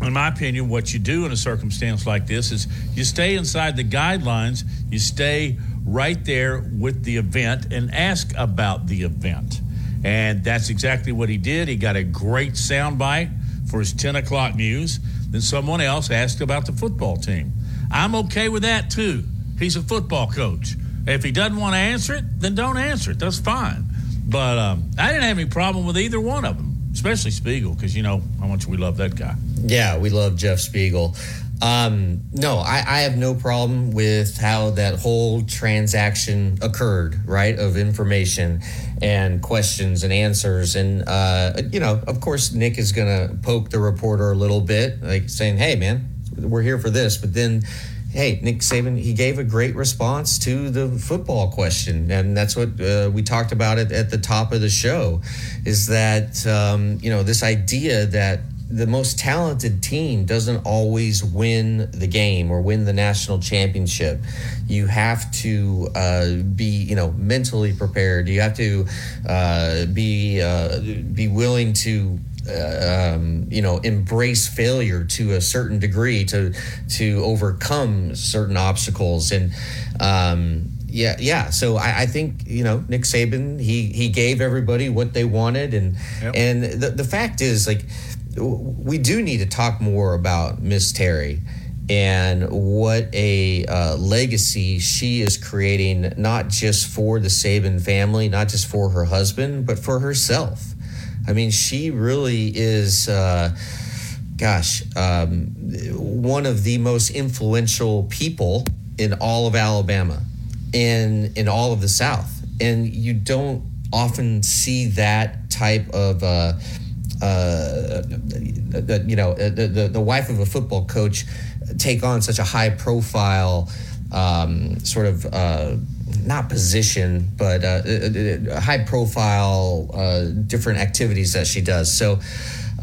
in my opinion, what you do in a circumstance like this is you stay inside the guidelines, you stay right there with the event and ask about the event. And that's exactly what he did. He got a great soundbite for his ten o'clock news. Then someone else asked about the football team. I'm okay with that, too. He's a football coach. If he doesn't want to answer it, then don't answer it. That's fine. But um, I didn't have any problem with either one of them, especially Spiegel, because, you know, how much we love that guy. Yeah, we love Jeff Spiegel. Um, no, I, I have no problem with how that whole transaction occurred, right, of information and questions and answers. And, uh, you know, of course, Nick is going to poke the reporter a little bit, like saying, hey, man, we're here for this. But then, hey, Nick Saban, he gave a great response to the football question. And that's what uh, we talked about it at the top of the show, is that, um, you know, this idea that the most talented team doesn't always win the game or win the national championship. You have to uh, be, you know, mentally prepared. You have to uh, be uh, be willing to, uh, um, you know, embrace failure to a certain degree to to overcome certain obstacles. And um, yeah, yeah. So I, I think, you know, Nick Saban, he he gave everybody what they wanted, and yep. and the the fact is, like, we do need to talk more about Miss Terry and what a uh, legacy she is creating, not just for the Saban family, not just for her husband, but for herself. I mean, she really is, uh, gosh, um, one of the most influential people in all of Alabama and in all of the South. And you don't often see that type of... Uh, Uh, you know, the the wife of a football coach take on such a high profile um, sort of uh, not position, but uh, high profile uh, different activities that she does. So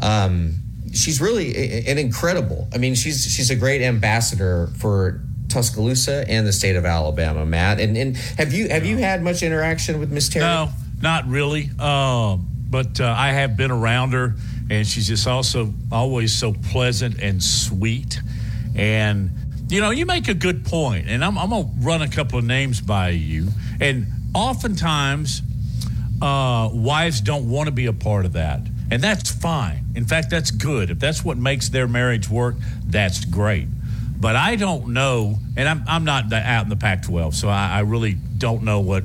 um, she's really an incredible. I mean, she's she's a great ambassador for Tuscaloosa and the state of Alabama, Matt. And and have you have you had much interaction with Miss Terry? No, not really. Um... But uh, I have been around her, and she's just also always so pleasant and sweet. And, you know, you make a good point, and I'm, I'm going to run a couple of names by you. And oftentimes, uh, wives don't want to be a part of that, and that's fine. In fact, that's good. If that's what makes their marriage work, that's great. But I don't know, and I'm, I'm not out in the Pac twelve, so I, I really don't know what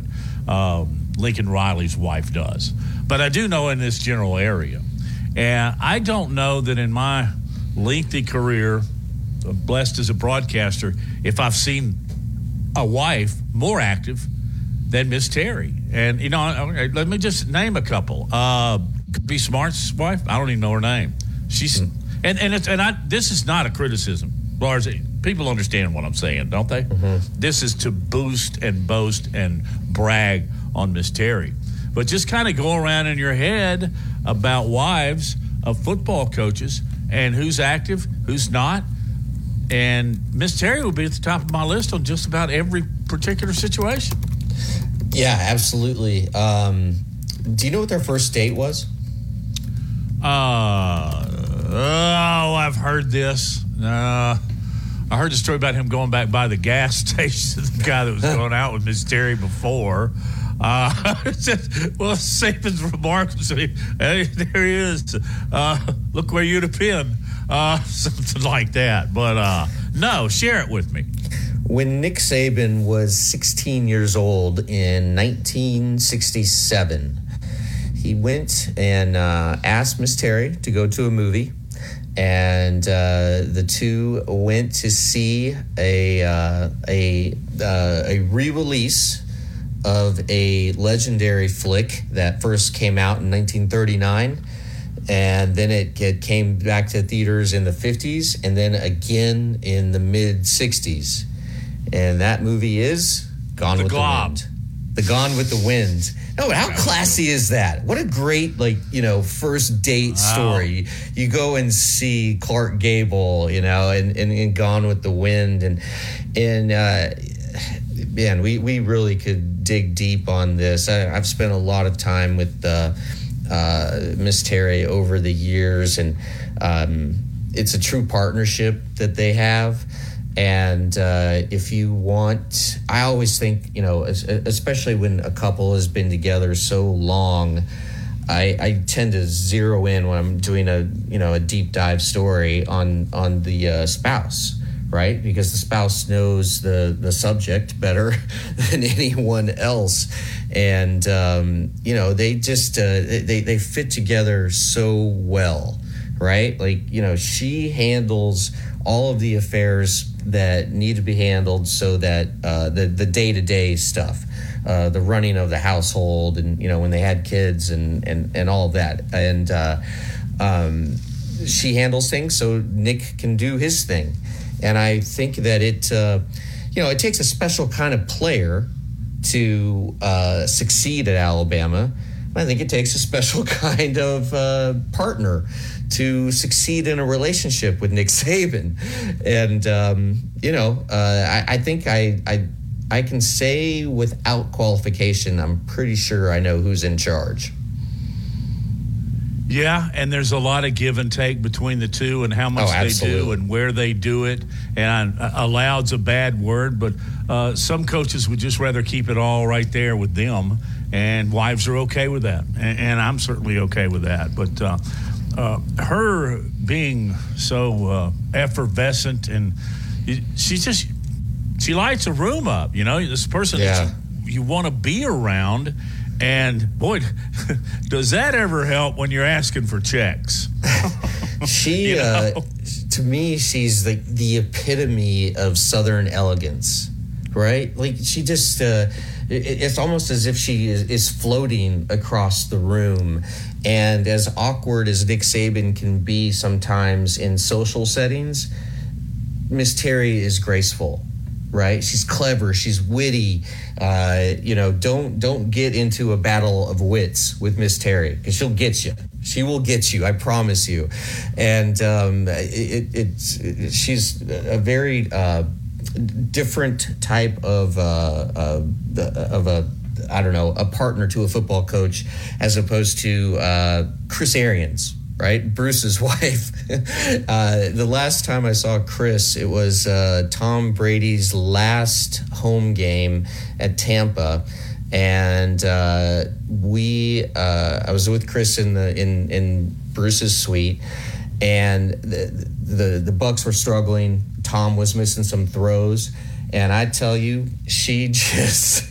um, Lincoln Riley's wife does. But I do know in this general area. And I don't know that in my lengthy career, blessed as a broadcaster, if I've seen a wife more active than Miss Terry. And, you know, let me just name a couple. Uh, B. Smart's wife, I don't even know her name. She's, mm-hmm. and, and, it's, and I, this is not a criticism. Lars, people understand what I'm saying, don't they? Mm-hmm. This is to boost and boast and brag on Miss Terry. But just kind of go around in your head about wives of football coaches and who's active, who's not. And Miss Terry will be at the top of my list on just about every particular situation. Yeah, absolutely. Um, do you know what their first date was? Uh, oh, I've heard this. Uh, I heard the story about him going back by the gas station, the guy that was going out with Miss Terry before. Uh, just, well, Saban's remarks, hey, there he is. Uh, look where you'd have been. Uh, something like that. But uh, no, share it with me. When Nick Saban was sixteen years old in nineteen sixty-seven, he went and uh, asked Miss Terry to go to a movie. And uh, the two went to see a uh, a uh, a re-release of a legendary flick that first came out in nineteen thirty-nine, and then it, it came back to theaters in the fifties, and then again in the mid-sixties. And that movie is Gone the with Glob. the Wind. The Gone with the Wind. No, but how classy is that? What a great, like, you know, first date wow. story. You go and see Clark Gable, you know, and, and, and Gone with the Wind. And, and uh, man, we, we really could dig deep on this. I, I've spent a lot of time with uh, uh, Miss Terry over the years, and um, it's a true partnership that they have. And uh, if you want, I always think, you know, especially when a couple has been together so long, I, I tend to zero in when I'm doing a you know a deep dive story on on the uh, spouse, right? Because the spouse knows the, the subject better than anyone else, and um, you know they just uh, they they fit together so well, right? Like you know she handles all of the affairs that need to be handled, so that uh, the the day to day stuff. Uh, the running of the household, and you know when they had kids, and and, and all of that, and uh, um, she handles things so Nick can do his thing, and I think that it, uh, you know, it takes a special kind of player to uh, succeed at Alabama. I think it takes a special kind of uh, partner to succeed in a relationship with Nick Saban, and um, you know, uh, I, I think I. I I can say without qualification, I'm pretty sure I know who's in charge. Yeah, and there's a lot of give and take between the two, and how much oh, they do and where they do it. And allowed's a bad word, but uh, some coaches would just rather keep it all right there with them, and wives are okay with that. And, and I'm certainly okay with that. But uh, uh, her being so uh, effervescent, and she's just – she lights a room up, you know, this person yeah. that you, you want to be around. And, boy, does that ever help when you're asking for checks? she, you know? uh, to me, she's the, the epitome of Southern elegance, right? Like, she just, uh, it, it's almost as if she is, is floating across the room. And as awkward as Nick Saban can be sometimes in social settings, Miss Terry is graceful. Right, she's clever, she's witty. Uh, you know, don't don't get into a battle of wits with Miss Terry, because she'll get you. She will get you, I promise you. And um, it, it's it, she's a very uh, different type of uh, uh, of a I don't know a partner to a football coach, as opposed to uh, Chris Arians. Right, Bruce's wife. uh, the last time I saw Chris, it was uh, Tom Brady's last home game at Tampa, and uh, we. Uh, I was with Chris in the in, in Bruce's suite, and the, the the Bucks were struggling. Tom was missing some throws, and I tell you, she just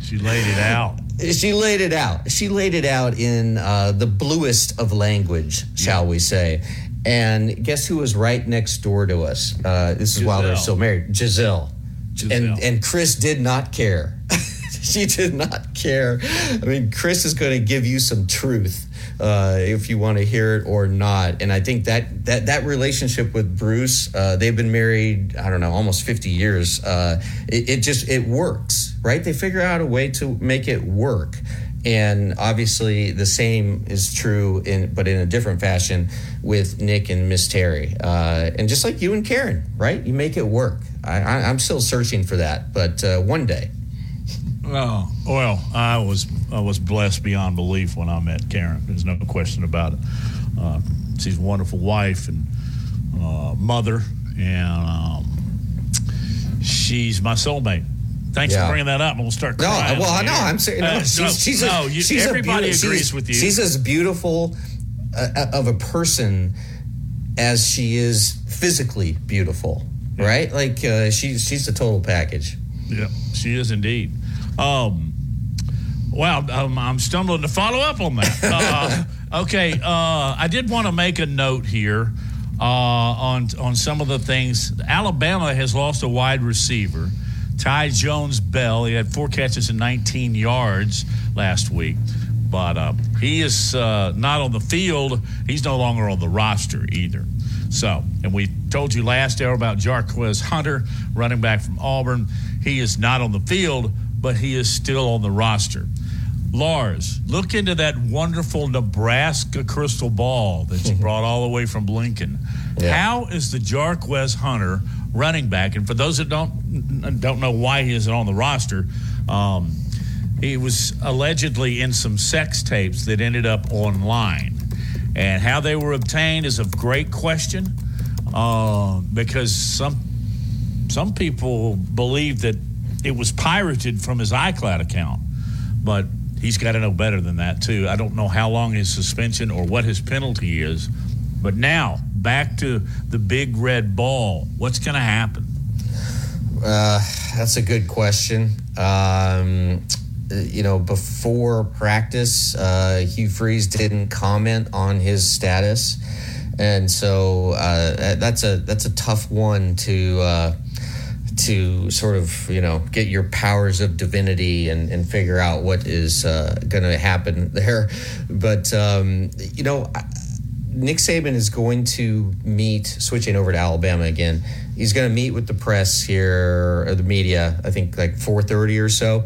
she laid it out. She laid it out. She laid it out in uh, the bluest of language, shall we say. And guess who was right next door to us? Uh, this is Giselle. While they're still married. Giselle. Giselle. And and Chris did not care. She did not care. I mean, Chris is going to give you some truth uh, if you want to hear it or not. And I think that that, that relationship with Bruce, uh, they've been married, I don't know, almost fifty years. Uh, it, it just, it works, right? They figure out a way to make it work. And obviously the same is true, in, but in a different fashion, with Nick and Miss Terry. Uh, and just like you and Karen, right? You make it work. I, I, I'm still searching for that, but uh, one day. Oh, well, I was I was blessed beyond belief when I met Karen. There's no question about it. Uh, she's a wonderful wife and uh, mother, and um, she's my soulmate. Thanks yeah. for bringing that up. I'm going to start crying. No, well, no, I'm serious. No, uh, she's, no, she's a, no you, she's everybody a be- agrees she's, with you. She's as beautiful uh, of a person as she is physically beautiful, yeah. right? Like, uh, she, she's the total package. Yeah, she is indeed. Um, wow, um, I'm stumbling to follow up on that. Uh, okay, uh, I did want to make a note here uh, on on some of the things. Alabama has lost a wide receiver, Ty Jones-Bell. He had four catches and nineteen yards last week, but uh, he is uh, not on the field. He's no longer on the roster either. So, and we told you last hour about Jarquez Hunter, running back from Auburn. He is not on the field, but he is still on the roster. Lars, look into that wonderful Nebraska crystal ball that you brought all the way from Lincoln. Yeah. How is the Jarquez Hunter running back? And for those that don't don't know why he isn't on the roster, um, he was allegedly in some sex tapes that ended up online. And how they were obtained is a great question, uh, because some some people believe that it was pirated from his iCloud account, but he's got to know better than that, too. I don't know how long his suspension or what his penalty is. But now, back to the big red ball. What's going to happen? Uh, that's a good question. Um, you know, before practice, uh, Hugh Freeze didn't comment on his status. And so uh, that's a that's a tough one to uh, to sort of, you know, get your powers of divinity and, and figure out what is uh, going to happen there. But, um, you know, Nick Saban is going to meet, switching over to Alabama again, he's going to meet with the press here, or the media, I think like four thirty or so.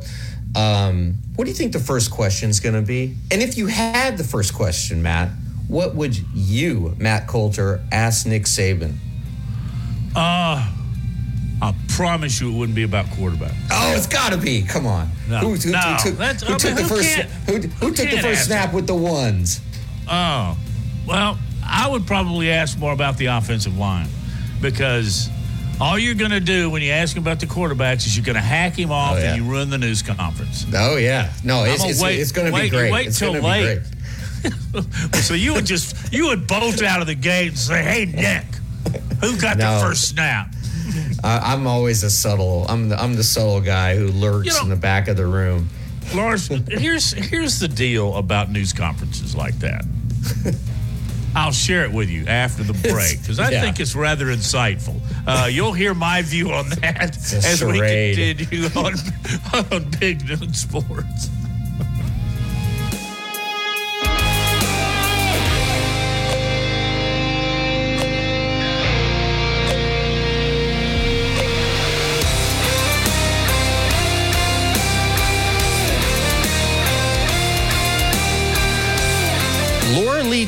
Um, what do you think the first question is going to be? And if you had the first question, Matt, what would you, Matt Coulter, ask Nick Saban? Uh, I promise you it wouldn't be about quarterback. Oh, it's got to be. Come on. No. Who, who, no. who took, That's, who I took mean, the who first, who, who who took the first snap it. with the ones? Oh, well, I would probably ask more about the offensive line, because all you're going to do when you ask him about the quarterbacks is you're going to hack him off oh, yeah. and you ruin the news conference. Oh, yeah. No, it's, it's, it's going to be great. Wait it's till gonna be late. Great. So you would just you would bolt out of the gate and say, "Hey Nick, who got no. the first snap?" uh, I'm always a subtle. I'm the, I'm the subtle guy who lurks you know, in the back of the room. Lawrence, here's here's the deal about news conferences like that. I'll share it with you after the break because I yeah. think it's rather insightful. Uh, you'll hear my view on that as charade. we continue on on Big Noon Sports.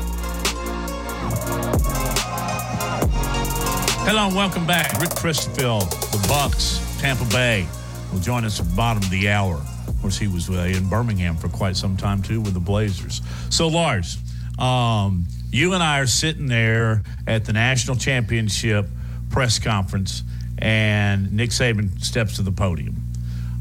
Hello and welcome back. Rick Christofeld, the Bucks, Tampa Bay, will join us at the bottom of the hour. Of course, he was in Birmingham for quite some time, too, with the Blazers. So, Lars, um, you and I are sitting there at the national championship press conference, and Nick Saban steps to the podium.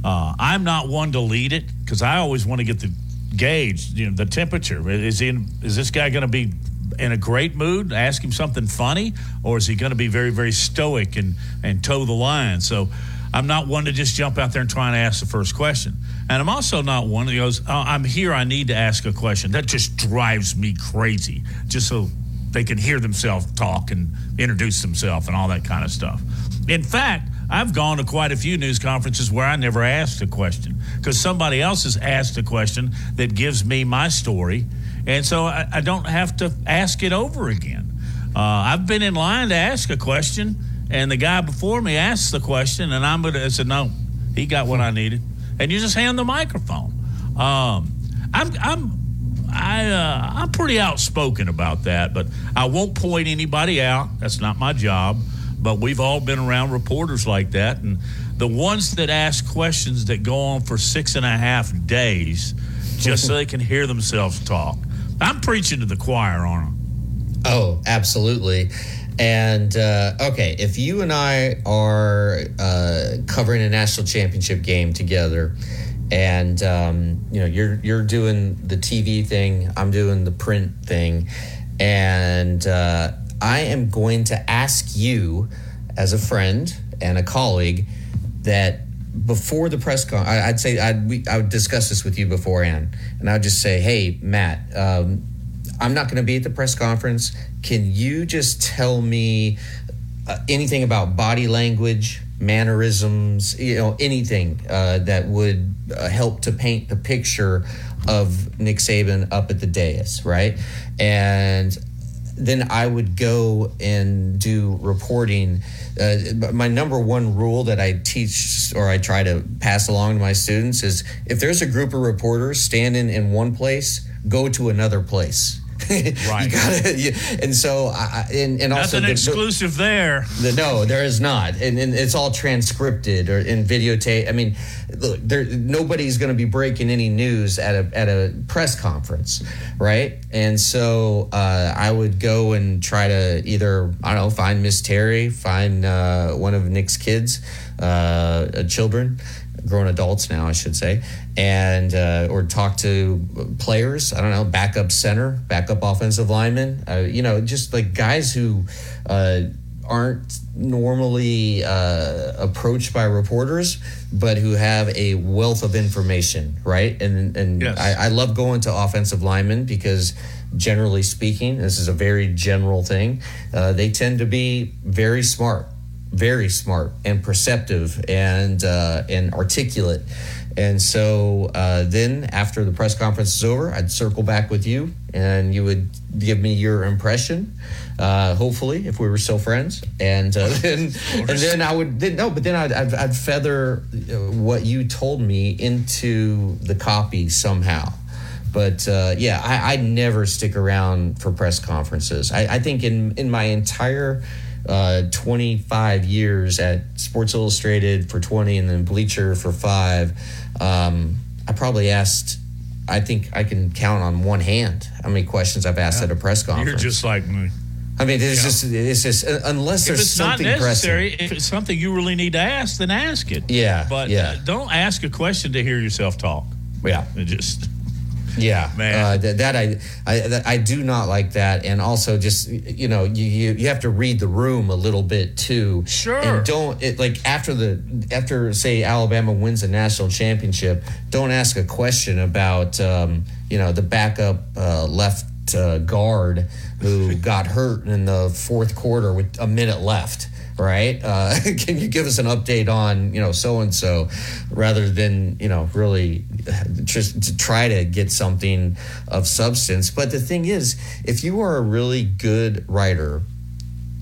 Uh, I'm not one to lead it because I always want to get the gauge, you know, the temperature. Is he in, is this guy going to be in a great mood? Ask him something funny, or is he going to be very, very stoic and, and toe the line? So, I'm not one to just jump out there and try and ask the first question. And I'm also not one that goes, oh, I'm here, I need to ask a question. That just drives me crazy, just so they can hear themselves talk and introduce themselves and all that kind of stuff. In fact, I've gone to quite a few news conferences where I never asked a question because somebody else has asked a question that gives me my story, And so I, I don't have to ask it over again. Uh, I've been in line to ask a question, and the guy before me asked the question, and I'm gonna, I said, no, he got what I needed. And you just hand the microphone. Um, I'm I'm I uh, I'm pretty outspoken about that, but I won't point anybody out. That's not my job. But we've all been around reporters like that, and the ones that ask questions that go on for six and a half days just so they can hear themselves talk. I'm preaching to the choir, aren't I? Oh, absolutely. And, uh, okay, if you and I are uh, covering a national championship game together and, um, you know, you're you're doing the T V thing, I'm doing the print thing, and uh, I am going to ask you as a friend and a colleague that before the press con, I, I'd say I'd, we, I would discuss this with you beforehand, and I'd just say, hey, Matt, um, I'm not going to be at the press conference. Can you just tell me uh, anything about body language, mannerisms, you know, anything uh, that would uh, help to paint the picture of Nick Saban up at the dais, right? And then I would go and do reporting. Uh, my number one rule that I teach or I try to pass along to my students is if there's a group of reporters standing in one place, go to another place. Right. You gotta, you, and so, I, and, and also, nothing exclusive the, there. The, no, there is not, and, and it's all transcripted or in videotape. I mean, look, there nobody's going to be breaking any news at a at a press conference, right? And so, uh, I would go and try to either I don't know, find Miss Terry, find uh, one of Nick's kids, uh, children. Grown adults now, I should say, and uh, or talk to players. I don't know, backup center, backup offensive lineman. Uh, you know, just like guys who uh, aren't normally uh, approached by reporters, but who have a wealth of information, right? And and yes. I, I love going to offensive linemen because, generally speaking, this is a very general thing. Uh, they tend to be very smart. Very smart and perceptive and uh, and articulate. And so uh, then after the press conference is over, I'd circle back with you and you would give me your impression, uh, hopefully, if we were still friends. And uh, then and then I would then, no, but then I'd, I'd, I'd feather what you told me into the copy somehow. But, uh, yeah, I, I never stick around for press conferences. I, I think in, in my entire Uh, twenty-five years at Sports Illustrated for twenty and then Bleacher for five, um, I probably asked, I think I can count on one hand how many questions I've asked yeah. at a press conference. You're just like me. I mean, it's yeah. just, it's just, unless if there's it's something not necessary, pressing. If it's something you really need to ask, then ask it. Yeah. But yeah. Uh, don't ask a question to hear yourself talk. Yeah. It just... Yeah, man. Uh, that, that I I, that I do not like that, and also just you know you, you, you have to read the room a little bit too. Sure. And don't it, like after the after say Alabama wins a national championship, don't ask a question about um, you know the backup uh, left uh, guard who got hurt in the fourth quarter with a minute left. Right? Uh, can you give us an update on, you know, so-and-so rather than, you know, really just to try to get something of substance. But the thing is, if you are a really good writer,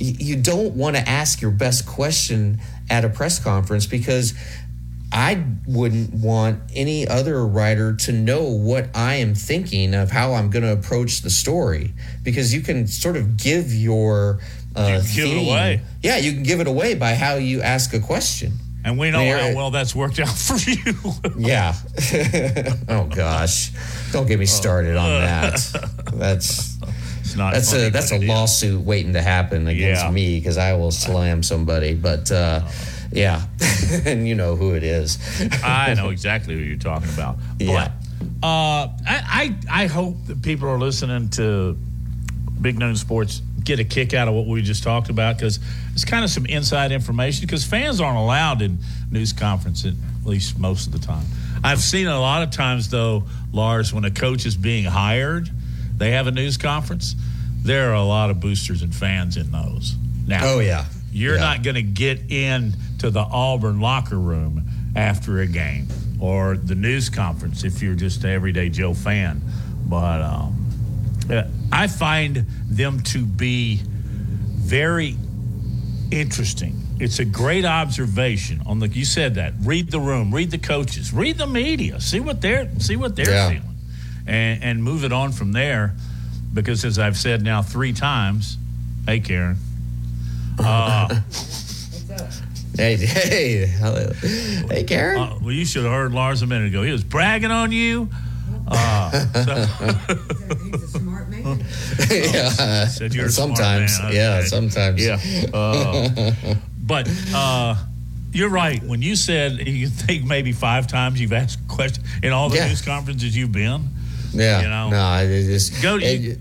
you don't want to ask your best question at a press conference because I wouldn't want any other writer to know what I am thinking of how I'm going to approach the story because you can sort of give your... Uh, you give it away. Yeah, you can give it away by how you ask a question. And we know how well that's worked out for you. Yeah. Oh, gosh. Don't get me started on that. That's it's not that's a, that's a lawsuit waiting to happen against yeah. me because I will slam somebody. But, uh, yeah, and you know who it is. I know exactly who you're talking about. But, yeah. uh, I, I, I hope that people are listening to Big Noon Sports get a kick out of what we just talked about because it's kind of some inside information because fans aren't allowed in news conferences, at least most of the time. I've seen a lot of times, though, Lars, when a coach is being hired, they have a news conference. There are a lot of boosters and fans in those. Now, oh, yeah. You're yeah. not going to get into the Auburn locker room after a game or the news conference if you're just an everyday Joe fan. But um, uh, I find them to be very interesting. It's a great observation. On the you said that. Read the room. Read the coaches. Read the media. See what they're see what they're yeah. feeling, and and move it on from there. Because as I've said now three times, hey Karen. Uh, Hey, hey, hey, Karen. Uh, well, you should have heard Lars a minute ago. He was bragging on you. Uh, so. He's a smart man. Um, yeah. Said you're sometimes, smart man. yeah, sometimes. Yeah. Uh, but uh, you're right. When you said you think maybe five times you've asked a question in all the yeah. news conferences you've been. Yeah. You know, no, it just go to. It, you,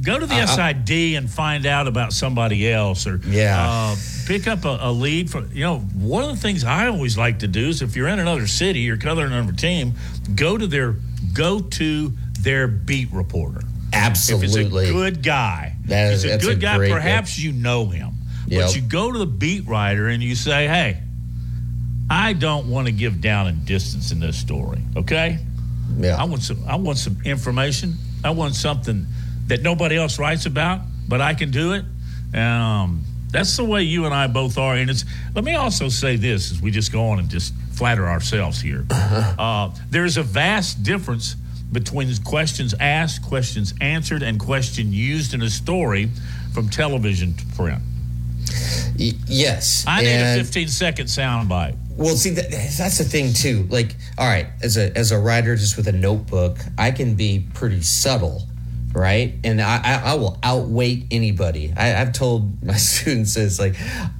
Go to the uh, S I D and find out about somebody else, or yeah. uh, pick up a, a lead from. You know, one of the things I always like to do is if you're in another city or covering another team, go to their go to their beat reporter. Absolutely, if it's a good guy. That is, he's a good a guy. Perhaps pick. You know him, yep. but you go to the beat writer and you say, "Hey, I don't want to give down and distance in this story. Okay, yeah, I want some. I want some information. I want something." That nobody else writes about, but I can do it. Um, that's the way you and I both are. And it's. Let me also say this as we just go on and just flatter ourselves here. Uh, there's a vast difference between questions asked, questions answered, and question used in a story from television to print. Y- yes. I need and- a fifteen-second soundbite. Well, see, that, that's the thing, too. Like, all right, as a as a writer just with a notebook, I can be pretty subtle. Right, and I, I, I will outweight anybody. I, I've told my students this, like,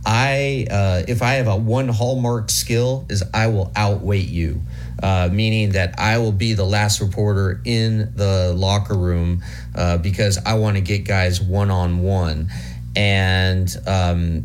I uh, if I have a one hallmark skill is I will outweight you, uh, meaning that I will be the last reporter in the locker room uh, because I want to get guys one on one, and um,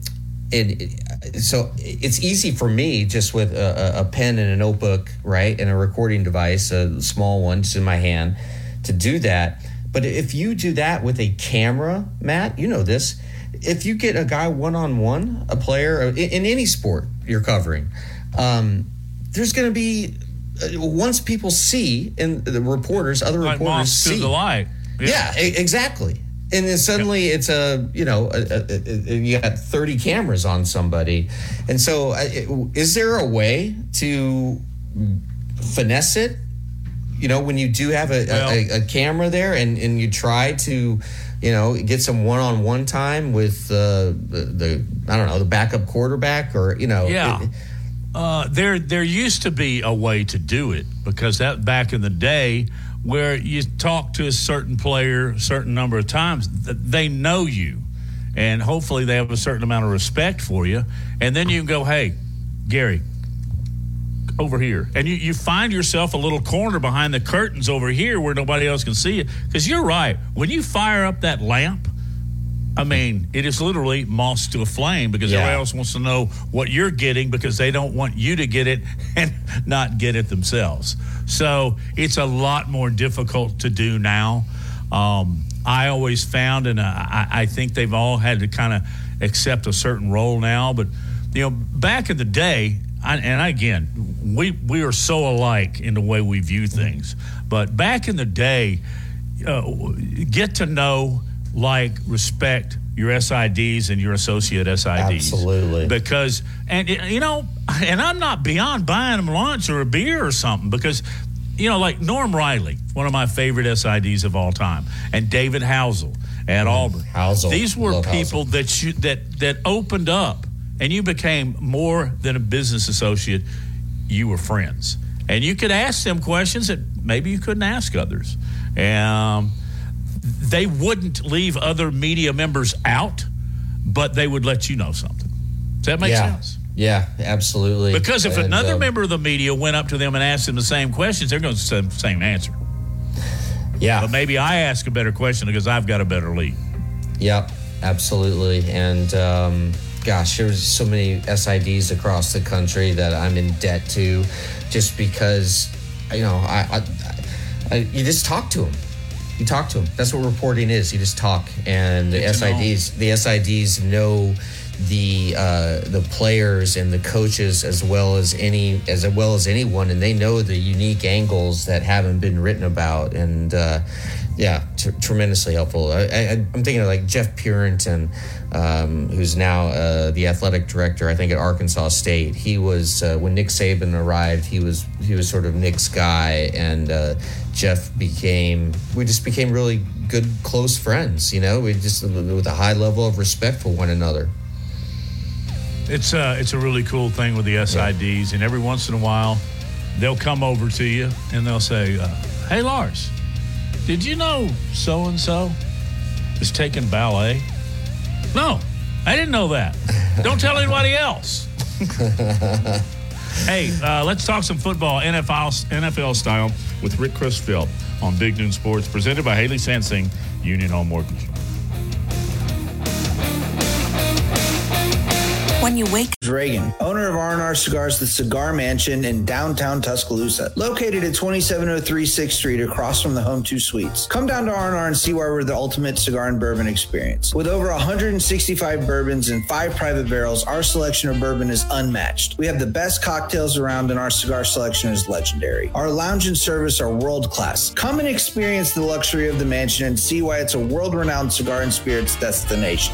and so it's easy for me just with a, a pen and a notebook, right, and a recording device, a small one just in my hand, to do that. But if you do that with a camera, Matt, you know this. If you get a guy one-on-one, a player, in, in any sport you're covering, um, there's going to be, once people see, and the reporters, other like reporters see. The light. Yeah. yeah, exactly. And then suddenly yeah. it's a, you know, a, a, a, you got thirty cameras on somebody. And so is there a way to finesse it? You know, when you do have a, well, a, a camera there and, and you try to, you know, get some one-on-one time with uh, the, the, I don't know, the backup quarterback or, you know. Yeah. It, uh, there there used to be a way to do it because that back in the day where you talk to a certain player a certain number of times, they know you. And hopefully they have a certain amount of respect for you. And then you can go, hey, Gary, over here, and you, you find yourself a little corner behind the curtains over here where nobody else can see it. Because you're right, when you fire up that lamp, I mean, it is literally moss to a flame because yeah. everybody else wants to know what you're getting because they don't want you to get it and not get it themselves. So it's a lot more difficult to do now. Um, I always found, and I, I think they've all had to kind of accept a certain role now. But you know, back in the day. I, and again, we we are so alike in the way we view things. But back in the day, uh, get to know, like, respect your S I Ds and your associate S I Ds. Absolutely. Because, and you know, and I'm not beyond buying them lunch or a beer or something because, you know, like Norm Riley, one of my favorite S I Ds of all time, and David Housel at mm, Auburn. Housel. These were Love people Housel. that you that that opened up. And you became more than a business associate. You were friends. And you could ask them questions that maybe you couldn't ask others. Um, they wouldn't leave other media members out, but they would let you know something. Does that make yeah. sense? Yeah, absolutely. Because if and, another um, member of the media went up to them and asked them the same questions, they're going to say the same answer. Yeah. But maybe I ask a better question because I've got a better lead. Yep, absolutely. And... Um, Gosh, there's so many S I Ds across the country that I'm in debt to, just because, you know, I, I, I you just talk to them. You talk to them. That's what reporting is. You just talk, and the S I Ds, the S I Ds know the uh, the players and the coaches as well as any as well as anyone, and they know the unique angles that haven't been written about, and uh, Yeah, t- tremendously helpful. I, I, I'm thinking of like Jeff Purinton, um, who's now uh, the athletic director, I think, at Arkansas State. He was uh, when Nick Saban arrived, he was he was sort of Nick's guy, and uh, Jeff became. We just became really good, close friends. You know, we just with a high level of respect for one another. It's a, it's a really cool thing with the S I Ds, yeah. And every once in a while, they'll come over to you and they'll say, uh, "Hey, Lars, did you know so-and-so is taking ballet?" "No, I didn't know that." "Don't tell anybody else." Hey, uh, let's talk some football, N F L, N F L style, with Rick Christofeld on Big Noon Sports, presented by Haley Sansing, Union Home Mortgage. When you wake Reagan, owner of R and R Cigars, the Cigar Mansion in downtown Tuscaloosa, located at twenty-seven oh three sixth Street across from the Home two Suites. Come down to R and R and see why we're the ultimate cigar and bourbon experience. With over one hundred sixty-five bourbons and five private barrels, our selection of bourbon is unmatched. We have the best cocktails around and our cigar selection is legendary. Our lounge and service are world class. Come and experience the luxury of the mansion and see why it's a world-renowned cigar and spirits destination.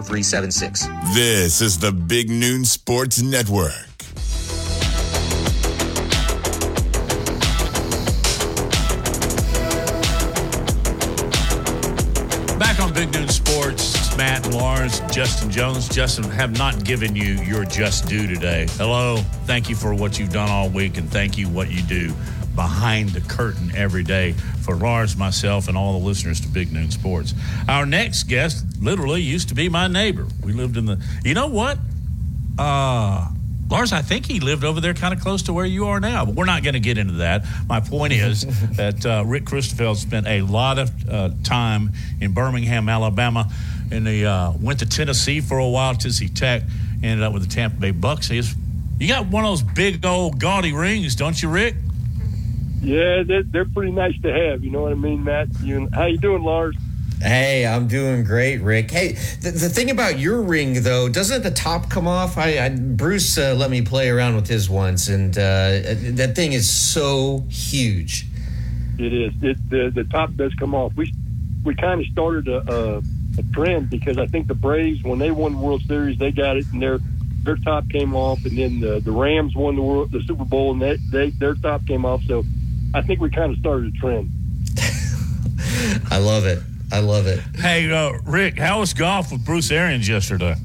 three seven six. This is the Big Noon Sports Network. Back on Big Noon Sports. Matt and Lars, Justin Jones. Justin, have not given you your just due today. Hello. Thank you for what you've done all week, and thank you what you do behind the curtain every day for Lars, myself, and all the listeners to Big Noon Sports. Our next guest literally used to be my neighbor. We lived in the – you know what? Uh, Lars, I think he lived over there kind of close to where you are now, but we're not going to get into that. My point is that uh, Rick Christofeld spent a lot of uh, time in Birmingham, Alabama. And he uh, went to Tennessee for a while, Tennessee Tech, ended up with the Tampa Bay Bucks. He's, you got one of those big old gaudy rings, don't you, Rick? Yeah, they're, they're pretty nice to have. You know what I mean, Matt? You, how you doing, Lars? Hey, I'm doing great, Rick. Hey, the, the thing about your ring, though, doesn't the top come off? I, I Bruce uh, let me play around with his once, and uh, that thing is so huge. It is. It, the, the top does come off. We we kind of started a... a A trend because I think the Braves, when they won the World Series, they got it, and their their top came off, and then the, the Rams won the World, the Super Bowl, and they, they their top came off. So I think we kind of started a trend. I love it. I love it. Hey, uh, Rick, how was golf with Bruce Arians yesterday?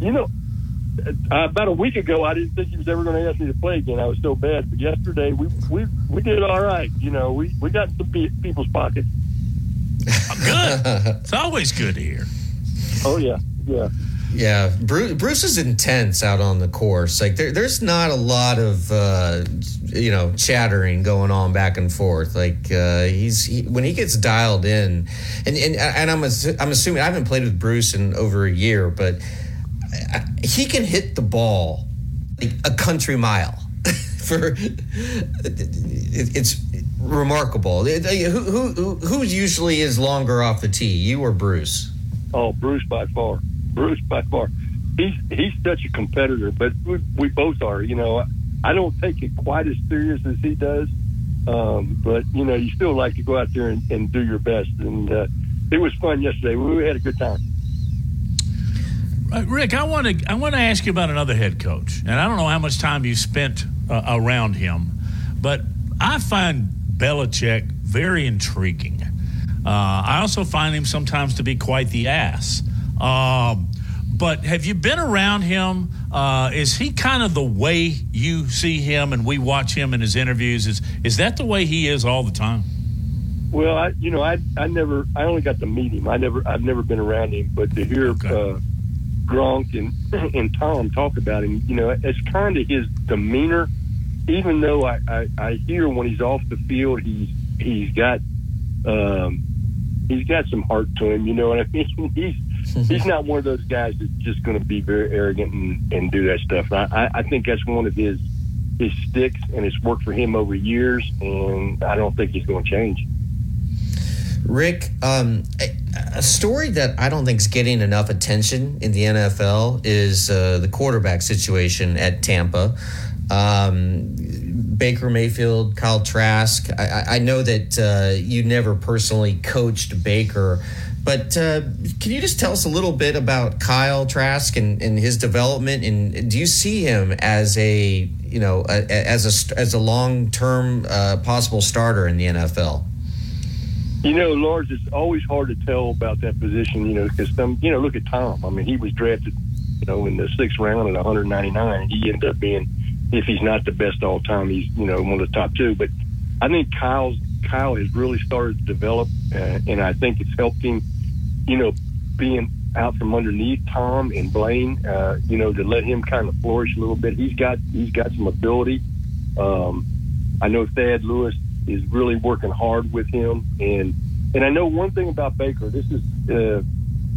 You know, uh, about a week ago, I didn't think he was ever going to ask me to play again. I was so bad, but yesterday we we, we did all right. You know, we we got some pe- people's pockets. Good. It's always good to hear. Oh, yeah. Yeah. Yeah. Bruce, Bruce is intense out on the course. Like, there, there's not a lot of, uh, you know, chattering going on back and forth. Like, uh, he's he, when he gets dialed in, and, and, and I'm, I'm assuming I haven't played with Bruce in over a year, but I, he can hit the ball like a country mile. For it, It's remarkable. It, who, who who usually is longer off the tee, you or Bruce? Oh, Bruce by far. Bruce by far. He's he's such a competitor, but we, we both are. You know, I, I don't take it quite as serious as he does, um, but, you know, you still like to go out there and, and do your best. And uh, it was fun yesterday. We had a good time. Uh, Rick, I want to I want to ask you about another head coach, and I don't know how much time you spent uh, around him, but I find Belichick very intriguing. Uh, I also find him sometimes to be quite the ass. Um, but have you been around him? Uh, is he kind of the way you see him and we watch him in his interviews? Is is that the way he is all the time? Well, I, you know, I I never I only got to meet him. I never I've never been around him, but to hear okay. uh, Gronk and and Tom talk about him, you know, it's kind of his demeanor. Even though I, I, I hear when he's off the field, he's he's got um, he's got some heart to him. You know what I mean? He's he's not one of those guys that's just going to be very arrogant and, and do that stuff. I, I, I think that's one of his his sticks, and it's worked for him over years. And I don't think he's going to change. Rick, um, a story that I don't think is getting enough attention in the N F L is uh, the quarterback situation at Tampa. Um, Baker Mayfield, Kyle Trask. I, I know that uh, you never personally coached Baker, but uh, can you just tell us a little bit about Kyle Trask and, and his development? And do you see him as a you know a, as a as a long term uh, possible starter in the N F L? You know, Lars, it's always hard to tell about that position. You know, because some you know look at Tom. I mean, he was drafted you know in the sixth round at one ninety-nine. He ended up being, if he's not the best all time, he's, you know, one of the top two. But I think Kyle's, Kyle has really started to develop, uh, and I think it's helped him, you know, being out from underneath Tom and Blaine, uh, you know, to let him kind of flourish a little bit. He's got he's got some ability. Um, I know Thad Lewis is really working hard with him. And and I know one thing about Baker. This is uh,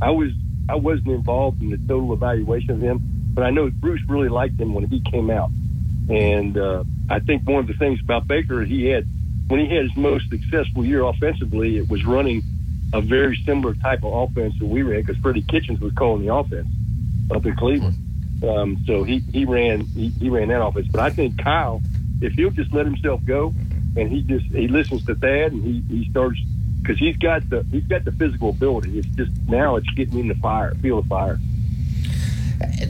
I, was, I wasn't involved in the total evaluation of him, but I know Bruce really liked him when he came out. And uh, I think one of the things about Baker, he had, when he had his most successful year offensively, it was running a very similar type of offense that we ran, because Freddie Kitchens was calling the offense up in Cleveland. Um, so he he ran he, he ran that offense. But I think Kyle, if he'll just let himself go, and he just he listens to Thad, and he, he starts, because he's got the he's got the physical ability. It's just now it's getting in the fire, feel the fire.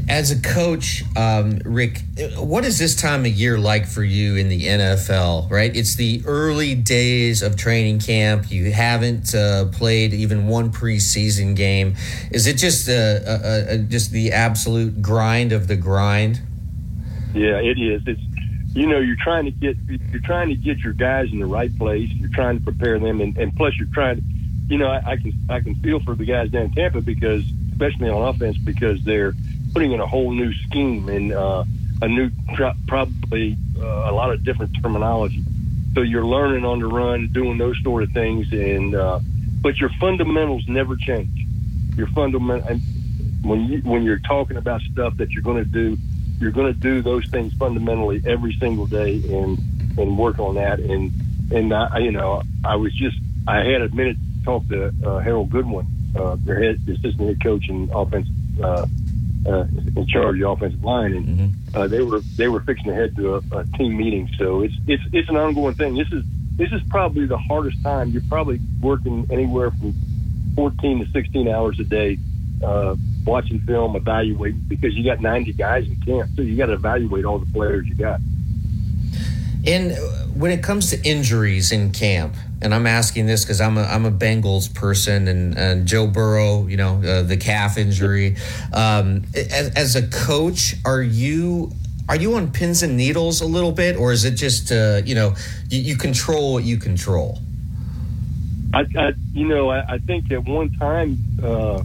As a coach, um, Rick, what is this time of year like for you in the N F L, right? It's the early days of training camp. You haven't uh, played even one preseason game. Is it just, uh, uh, uh, just the absolute grind of the grind? Yeah, it is. It's, you know, you're trying to get you're trying to get your guys in the right place. You're trying to prepare them, and, and plus you're trying to, you know, I, I can I can feel for the guys down in Tampa, because, especially on offense, because they're putting in a whole new scheme and uh, a new, probably uh, a lot of different terminology. So you're learning on the run, doing those sort of things, and uh, but your fundamentals never change. Your fundamental when you when you're talking about stuff that you're going to do, you're going to do those things fundamentally every single day, and and work on that. And and I, you know, I was just I had a minute to talk to uh, Harold Goodwin, uh, their head assistant head coach and offense. Uh, Uh, in charge of the offensive line, and mm-hmm. uh, they were they were fixing to head to a, a team meeting. So it's it's it's an ongoing thing. This is this is probably the hardest time. You're probably working anywhere from fourteen to sixteen hours a day, uh, watching film, evaluating, because you got ninety guys in camp, so you got to evaluate all the players you got. And when it comes to injuries in camp, and I'm asking this because I'm a I'm a Bengals person, and, and Joe Burrow, you know, uh, the calf injury. Um, as, as a coach, are you are you on pins and needles a little bit, or is it just uh, you know you, you control what you control? I, I you know I, I think at one time uh,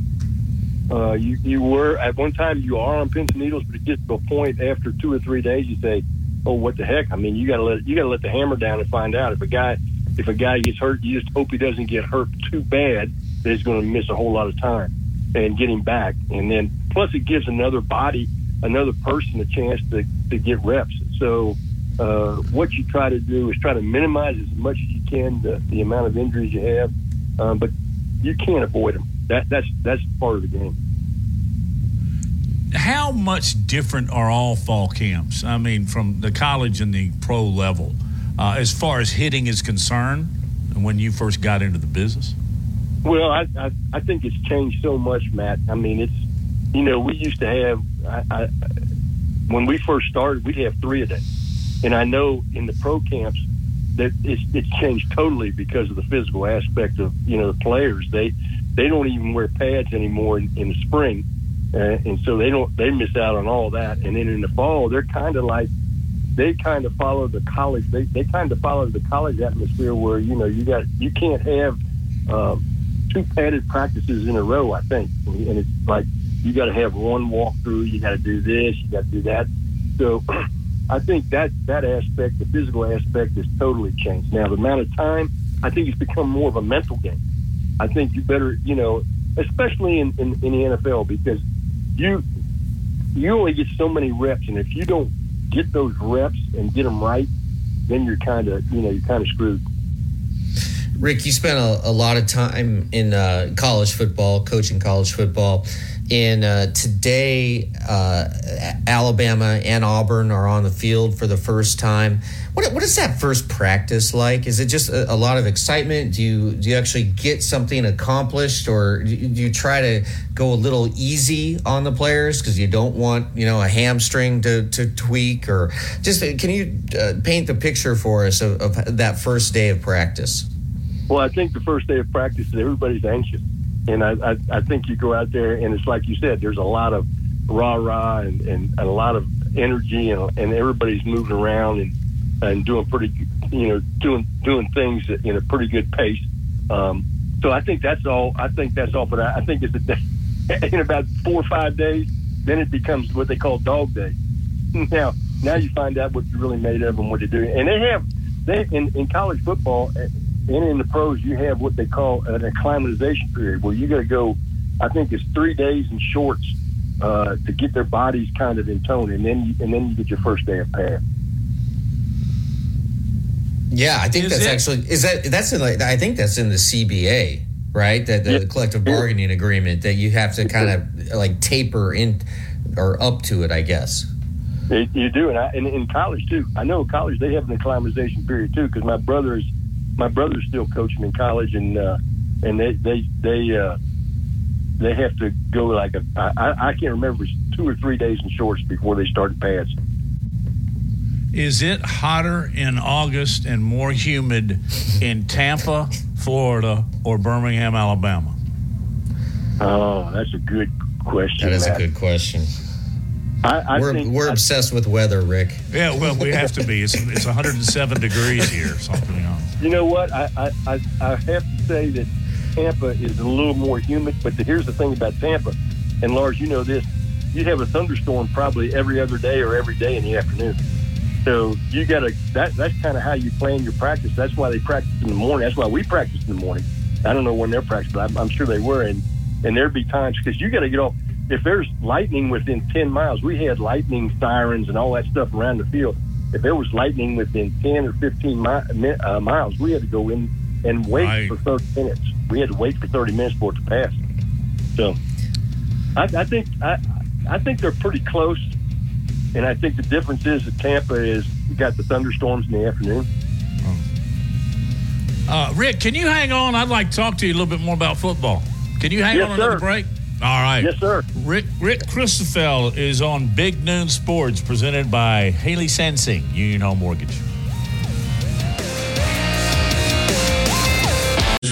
uh, you you were at one time you are on pins and needles, but it gets to a point after two or three days you say, oh, what the heck? I mean, you gotta let you gotta let the hammer down and find out if a guy. If a guy gets hurt, you just hope he doesn't get hurt too bad that he's going to miss a whole lot of time and get him back. And then plus it gives another body, another person a chance to, to get reps. So uh, what you try to do is try to minimize as much as you can the, the amount of injuries you have, um, but you can't avoid them. That, that's, that's part of the game. How much different are all fall camps? I mean, from the college and the pro level? Uh, as far as hitting is concerned, when you first got into the business? Well, I, I I think it's changed so much, Matt. I mean, it's, you know, we used to have, I, I, when we first started, we'd have three a day. And I know in the pro camps that it's, it's changed totally because of the physical aspect of, you know, the players. They they don't even wear pads anymore in, in the spring. Uh, and so they don't, they miss out on all that. And then in the fall, they're kind of like, they kind of follow the college. They they kind of follow the college atmosphere where, you know, you got you can't have um, two padded practices in a row, I think. And it's like you got to have one walkthrough. You got to do this. You got to do that. So I think that that aspect, the physical aspect, has totally changed. Now, the amount of time, I think it's become more of a mental game. I think you better, you know, especially in, in, in the N F L, because you you only get so many reps, and if you don't get those reps and get them right, then you're kind of, you know, you're kind of screwed. Rick, you spent a, a lot of time in uh, college football, coaching college football. And uh, today, uh, Alabama and Auburn are on the field for the first time. What what is that first practice like? Is it just a, a lot of excitement? Do you do you actually get something accomplished, or do you try to go a little easy on the players because you don't want, you know, a hamstring to, to tweak? Or just can you uh, paint the picture for us of, of that first day of practice? Well, I think the first day of practice is everybody's anxious. And I, I, I think you go out there, and it's like you said, there's a lot of rah-rah and, and, and a lot of energy, and, and everybody's moving around and, and doing pretty, you know, doing doing things in a pretty good pace. Um, so I think that's all. I think that's all. But I, I think it's a day, in about four or five days, then it becomes what they call dog day. Now, now you find out what you're really made of and what you do. And they have they in, in college football. And in the pros, you have what they call an acclimatization period, where you got to go, I think it's three days in shorts uh, to get their bodies kind of in tone, and then you, and then you get your first day of pads. Yeah, I think is that's it? actually is that that's in like I think that's in the C B A, right? That the yeah. collective bargaining yeah. agreement that you have to kind of like taper in or up to it, I guess. It, you do, and, I, and in college too. I know in college they have an acclimatization period too, because my brother is. My brother's still coaching in college, and uh, and they they they, uh, they have to go like a I, I can't remember two or three days in shorts before they start pads. Is it hotter in August and more humid in Tampa, Florida, or Birmingham, Alabama? Oh, that's a good question. That is Matt. a good question. I, I we're think we're I, obsessed with weather, Rick. Yeah, well, we have to be. It's it's one hundred seven degrees here, something like that. You know what? I, I, I have to say that Tampa is a little more humid, but the, here's the thing about Tampa, and Lars, you know this, you have a thunderstorm probably every other day or every day in the afternoon. So you got to, that, that's kind of how you plan your practice. That's why they practice in the morning. That's why we practice in the morning. I don't know when they're practicing, but I'm, I'm sure they were. And, and there'd be times, because you got to get off, if there's lightning within ten miles, we had lightning sirens and all that stuff around the field. If there was lightning within ten or fifteen miles, we had to go in and wait right. for thirty minutes. We had to wait for thirty minutes for it to pass. So I, I think I, I think they're pretty close, and I think the difference is that Tampa is you got the thunderstorms in the afternoon. Uh, Rick, can you hang on? I'd like to talk to you a little bit more about football. Can you hang yes, on sir. another break? All right. Yes, sir. Rick, Rick Christofeld is on Big Noon Sports, presented by Haley Sansing, Union Home Mortgage.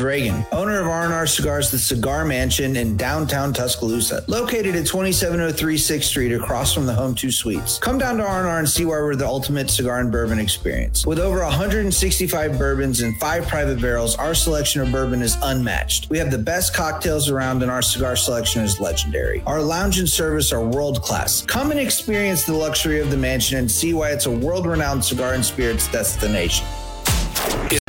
Reagan, owner of R and R Cigars, the Cigar Mansion in downtown Tuscaloosa, located at twenty-seven oh three sixth Street across from the Home two Suites. Come down to R and R and see why we're the ultimate cigar and bourbon experience. With over one hundred sixty-five bourbons and five private barrels, our selection of bourbon is unmatched. We have the best cocktails around, and our cigar selection is legendary. Our lounge and service are world-class. Come and experience the luxury of the mansion and see why it's a world-renowned cigar and spirits destination.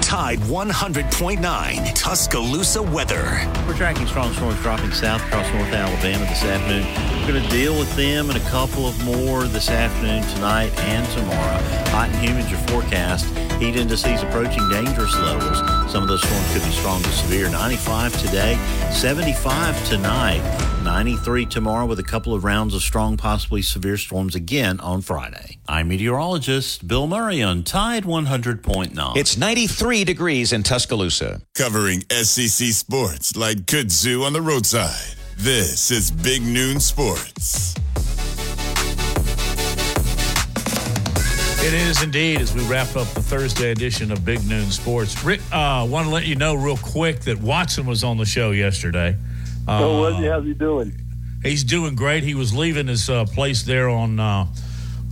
Tide one hundred point nine, Tuscaloosa weather. We're tracking strong storms dropping south across north Alabama this afternoon. We're going to deal with them and a couple of more this afternoon, tonight, and tomorrow. Hot and humid are forecast. Heat indices approaching dangerous levels. Some of those storms could be strong to severe. ninety-five today, seventy-five tonight, ninety-three tomorrow with a couple of rounds of strong, possibly severe storms again on Friday. I'm meteorologist Bill Murray on Tide one hundred point nine. It's ninety-three degrees in Tuscaloosa. Covering S E C sports like kudzu on the roadside. This is Big Noon Sports. It is indeed, as we wrap up the Thursday edition of Big Noon Sports. Rick, I uh, want to let you know real quick that Watson was on the show yesterday. Uh, so was he? How's he doing? He's doing great. He was leaving his uh, place there on uh,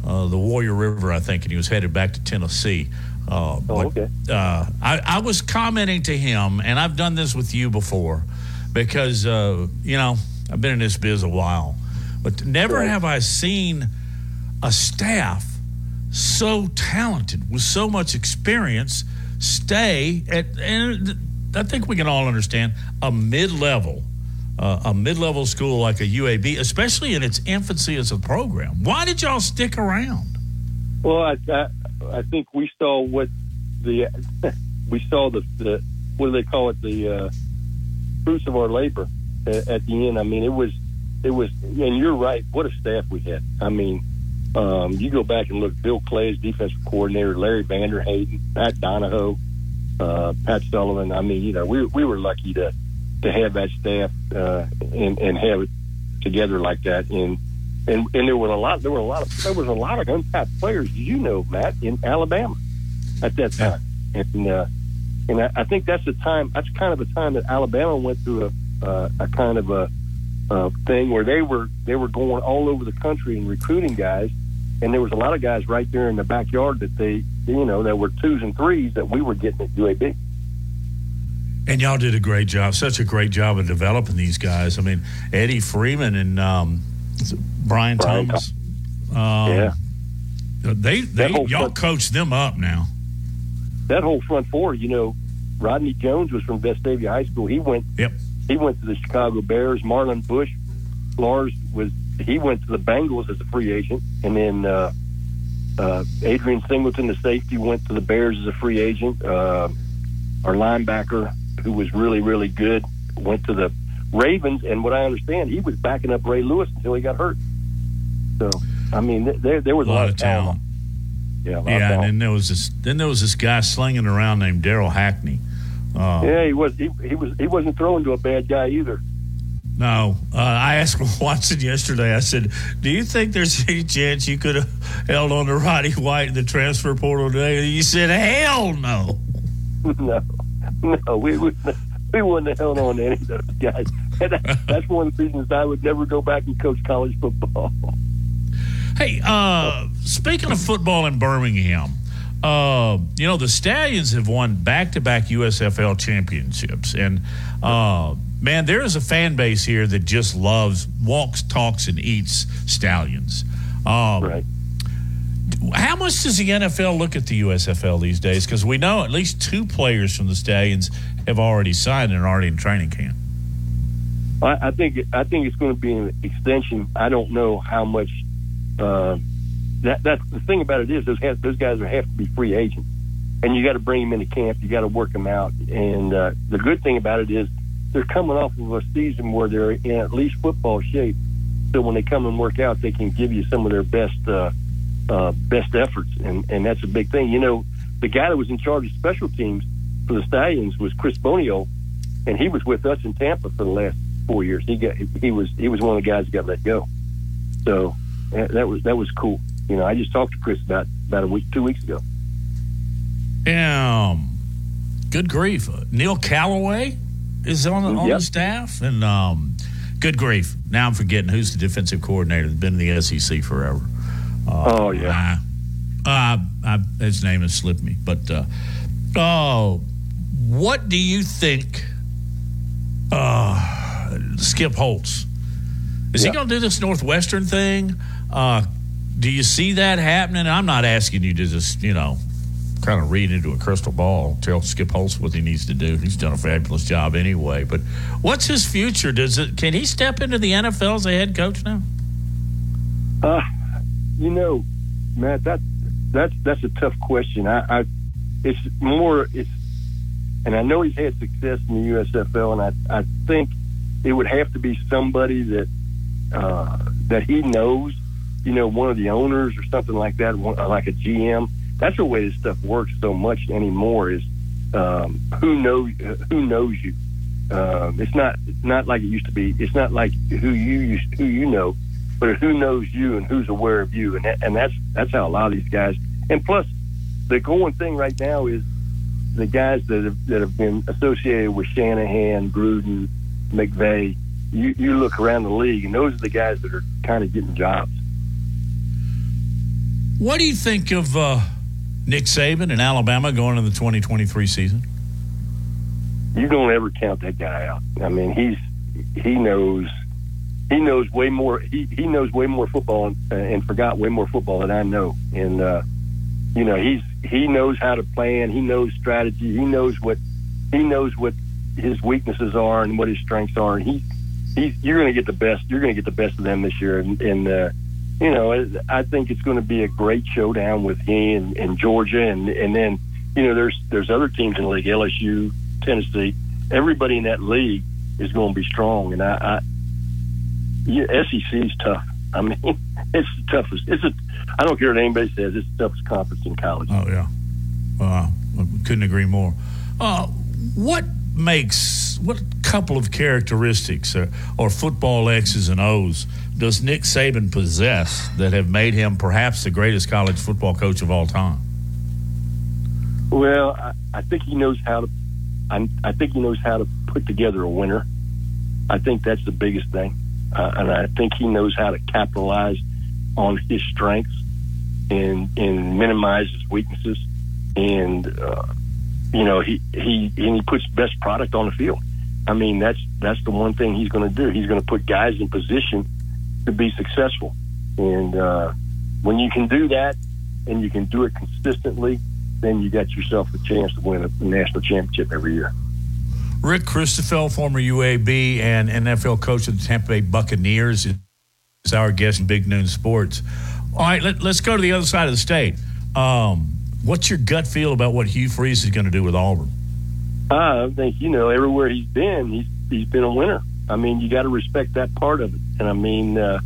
uh, the Warrior River, I think, and he was headed back to Tennessee. Uh, oh, but, okay. Uh, I, I was commenting to him, and I've done this with you before, because, uh, you know, I've been in this biz a while, but never have I seen a staff so talented with so much experience stay at, and I think we can all understand, a mid-level, uh, a mid-level school like a U A B, especially in its infancy as a program. Why did y'all stick around? Well, I I, I think we saw what the we saw the, the what do they call it the uh, fruits of our labor at, at the end. I mean, it was it was, and you're right. What a staff we had. I mean, um, you go back and look: Bill Clay's defensive coordinator, Larry Vanderhayden, Pat Donahoe, uh, Pat Sullivan. I mean, you know, we we were lucky to to have that staff uh, and and have it together like that. And and and there was a lot. There were a lot of there was a lot of untapped players, you know, Matt, in Alabama at that time. And uh, and I, I think that's the time. That's kind of a time that Alabama went through a uh, a kind of a, a thing where they were they were going all over the country and recruiting guys. And there was a lot of guys right there in the backyard that they, you know, that were twos and threes that we were getting at U A B. And y'all did a great job, such a great job of developing these guys. I mean, Eddie Freeman and um, Brian, Brian Thomas. Thomas. Um, yeah. They, they y'all coached them up now. That whole front four, you know, Rodney Jones was from Vestavia High School. He went yep. He went to the Chicago Bears. Marlon Bush, Lars was – he went to the Bengals as a free agent, and then uh, uh, Adrian Singleton, the safety, went to the Bears as a free agent. Uh, our linebacker, who was really, really good, went to the Ravens, and what I understand, he was backing up Ray Lewis until he got hurt. So, I mean, th- there there was a lot, a lot of talent. talent. Yeah, yeah, and then there was this then there was this guy slinging around named Daryl Hackney. Uh, yeah, he was he, he was he wasn't throwing to a bad guy either. No, uh, I asked Watson yesterday. I said, "Do you think there's any chance you could have held on to Roddy White in the transfer portal today?" And he said, "Hell no, no, no. We we, we wouldn't have held on to any of those guys. And that, that's one of the reasons I would never go back and coach college football." Hey, uh, speaking of football in Birmingham, uh, you know the Stallions have won back-to-back U S F L championships, and. Uh, Man, there is a fan base here that just loves, walks, talks, and eats Stallions. Um, right. How much does the N F L look at the U S F L these days? Because we know at least two players from the Stallions have already signed and are already in training camp. I, I think I think it's going to be an extension. I don't know how much. Uh, that that's the thing about it is those have, those guys are have to be free agents, and you got to bring them into camp. You got to work them out. And uh, the good thing about it is. They're coming off of a season where they're in at least football shape, so when they come and work out, they can give you some of their best uh, uh, best efforts, and, and that's a big thing. You know, the guy that was in charge of special teams for the Stallions was Chris Bonio, and he was with us in Tampa for the last four years. He got he was he was one of the guys that got let go, so that was that was cool. You know, I just talked to Chris about about a week, two weeks ago. Um, good grief, Neil Calloway. Is on, on yep. the staff, and um, good grief. Now I'm forgetting who's the defensive coordinator that's been in the S E C forever. Uh, oh, yeah. I, I, I, his name has slipped me. But, uh, oh, what do you think uh, Skip Holtz? Is yep. he going to do this Northwestern thing? Uh, do you see that happening? I'm not asking you to just, you know, kind of read into a crystal ball, tell Skip Holtz what he needs to do. He's done a fabulous job anyway. But what's his future? Does it? Can he step into the N F L as a head coach now? Uh, you know, Matt, that that's that's a tough question. I, I it's more it's, and I know he's had success in the U S F L, and I I think it would have to be somebody that uh, that he knows. You know, one of the owners or something like that, one, like a G M. That's the way this stuff works so much anymore. Is um, who knows who knows you? Um, it's not not like it used to be. It's not like who you used, who you know, but who knows you and who's aware of you. And that, and that's that's how a lot of these guys. And plus, the going thing right now is the guys that have, that have been associated with Shanahan, Gruden, McVay. You you look around the league, and those are the guys that are kind of getting jobs. What do you think of uh, Nick Saban and Alabama going into the twenty twenty-three season? You don't ever count that guy out. I mean, he's he knows he knows way more. He, he knows way more football and, and forgot way more football than I know. And uh, you know, he's he knows how to plan. He knows strategy. He knows what he knows what his weaknesses are and what his strengths are. And he he's you're going to get the best. You're going to get the best of them this year. And, and uh, you know, I think it's going to be a great showdown with him and, and Georgia, and, and then, you know, there's there's other teams in the league, L S U, Tennessee. Everybody in that league is going to be strong, and I, I yeah, S E C is tough. I mean, it's the toughest. It's a, I don't care what anybody says, it's the toughest conference in college. Oh yeah, wow, well, I couldn't agree more. Uh, what makes what couple of characteristics or, or football X's and O's does Nick Saban possess that have made him perhaps the greatest college football coach of all time? Well, I, I think he knows how to. I, I think he knows how to put together a winner. I think that's the biggest thing, uh, and I think he knows how to capitalize on his strengths and and minimize his weaknesses. And uh, you know, he he and he puts best product on the field. I mean, that's that's the one thing he's going to do. He's going to put guys in position to be successful, and uh, when you can do that, and you can do it consistently, then you got yourself a chance to win a national championship every year. Rick Christofeld, former U A B and N F L coach of the Tampa Bay Buccaneers, is our guest in Big Noon Sports. All right, let, let's go to the other side of the state. Um, what's your gut feel about what Hugh Freeze is going to do with Auburn? I think, you know, everywhere he's been, he's he's been a winner. I mean, you got to respect that part of it. And, I mean, uh,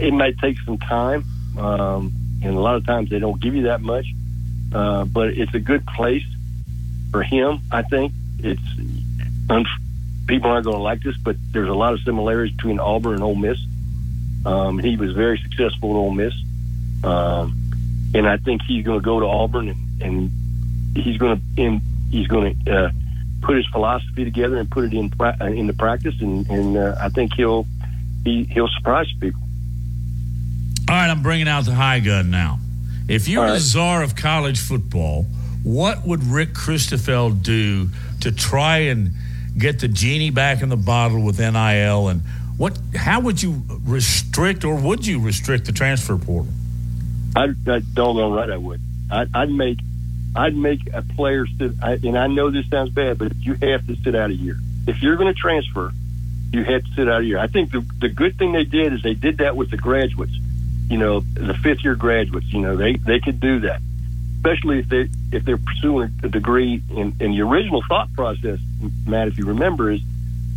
it might take some time, um, and a lot of times they don't give you that much, uh, but it's a good place for him, I think. It's un- people aren't going to like this, but there's a lot of similarities between Auburn and Ole Miss. Um, he was very successful at Ole Miss, um, and I think he's going to go to Auburn, and, and he's going to in he's going to uh, put his philosophy together and put it in pra- into practice, and, and uh, I think he'll he, he'll surprise people. All right, I'm bringing out the high gun now. If you were right. the czar of college football, what would Rick Christofeld do to try and get the genie back in the bottle with N I L? And what? How would you restrict, or would you restrict the transfer portal? I, I don't know. Right, I would. I, I'd make. I'd make a player sit, and I know this sounds bad, but you have to sit out a year. If you're going to transfer, you have to sit out a year. I think the the good thing they did is they did that with the graduates, you know, the fifth-year graduates. You know, they, they could do that, especially if, they, if they're pursuing a degree. And the original thought process, Matt, if you remember, is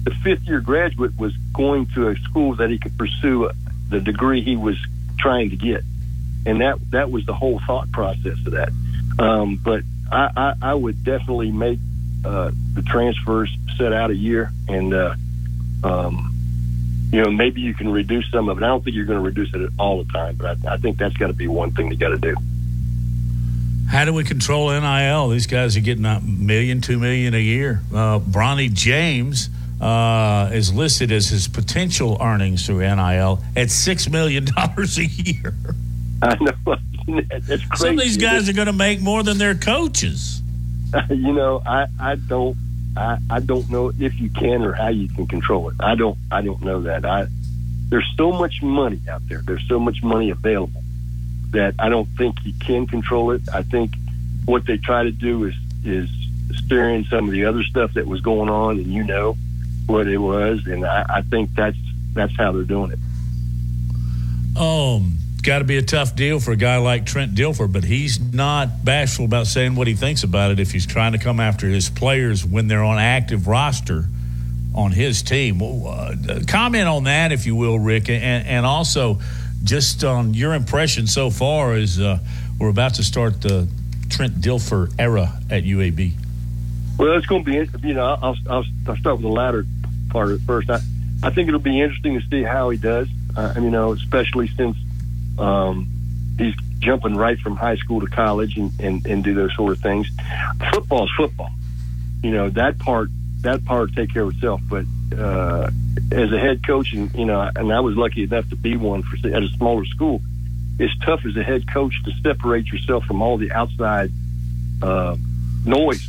the fifth-year graduate was going to a school that he could pursue the degree he was trying to get. And that, that was the whole thought process of that. Um, but I, I, I would definitely make uh, the transfers set out a year, and uh, um, you know, maybe you can reduce some of it. I don't think you're going to reduce it all the time, but I, I think that's got to be one thing you got to do. How do we control N I L? These guys are getting a million, two million a year. Uh, Bronny James uh, is listed as his potential earnings through N I L at six million dollars a year. I know. That's crazy. Some of these guys are going to make more than their coaches. You know, I, I don't I, I don't know if you can or how you can control it. I don't I don't know that. I there's so much money out there. There's so much money available that I don't think you can control it. I think what they try to do is is steer in some of the other stuff that was going on, and you know what it was, and I, I think that's that's how they're doing it. Um. Got to be a tough deal for a guy like Trent Dilfer, but he's not bashful about saying what he thinks about it if he's trying to come after his players when they're on active roster on his team. Uh, comment on that, if you will, Rick, and, and also just on um, your impression so far as uh, we're about to start the Trent Dilfer era at U A B. Well, it's going to be, you know, I'll, I'll, I'll start with the latter part of it first. I, I think it'll be interesting to see how he does, uh, you know, especially since Um, he's jumping right from high school to college and, and, and do those sort of things. Football's football. You know, that part, that part will take care of itself. But uh, as a head coach, and, you know, and I was lucky enough to be one for at a smaller school, it's tough as a head coach to separate yourself from all the outside uh, noise,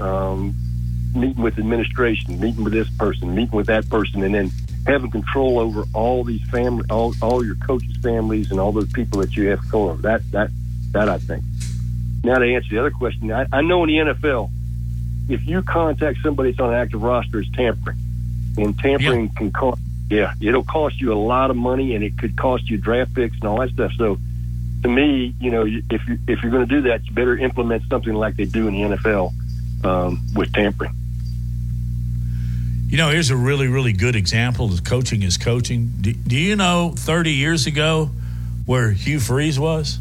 um, meeting with administration, meeting with this person, meeting with that person, and then having control over all these family, all, all your coaches' families, and all those people that you have control over. That that that I think. Now to answer the other question, I, I know in the N F L, if you contact somebody that's on an active roster, it's tampering, and tampering yeah. can cost. Yeah, it'll cost you a lot of money, and it could cost you draft picks and all that stuff. So, to me, you know, if you if you're going to do that, you better implement something like they do in the N F L um, with tampering. You know, here's a really, really good example of coaching is coaching. Do, do you know thirty years ago where Hugh Freeze was?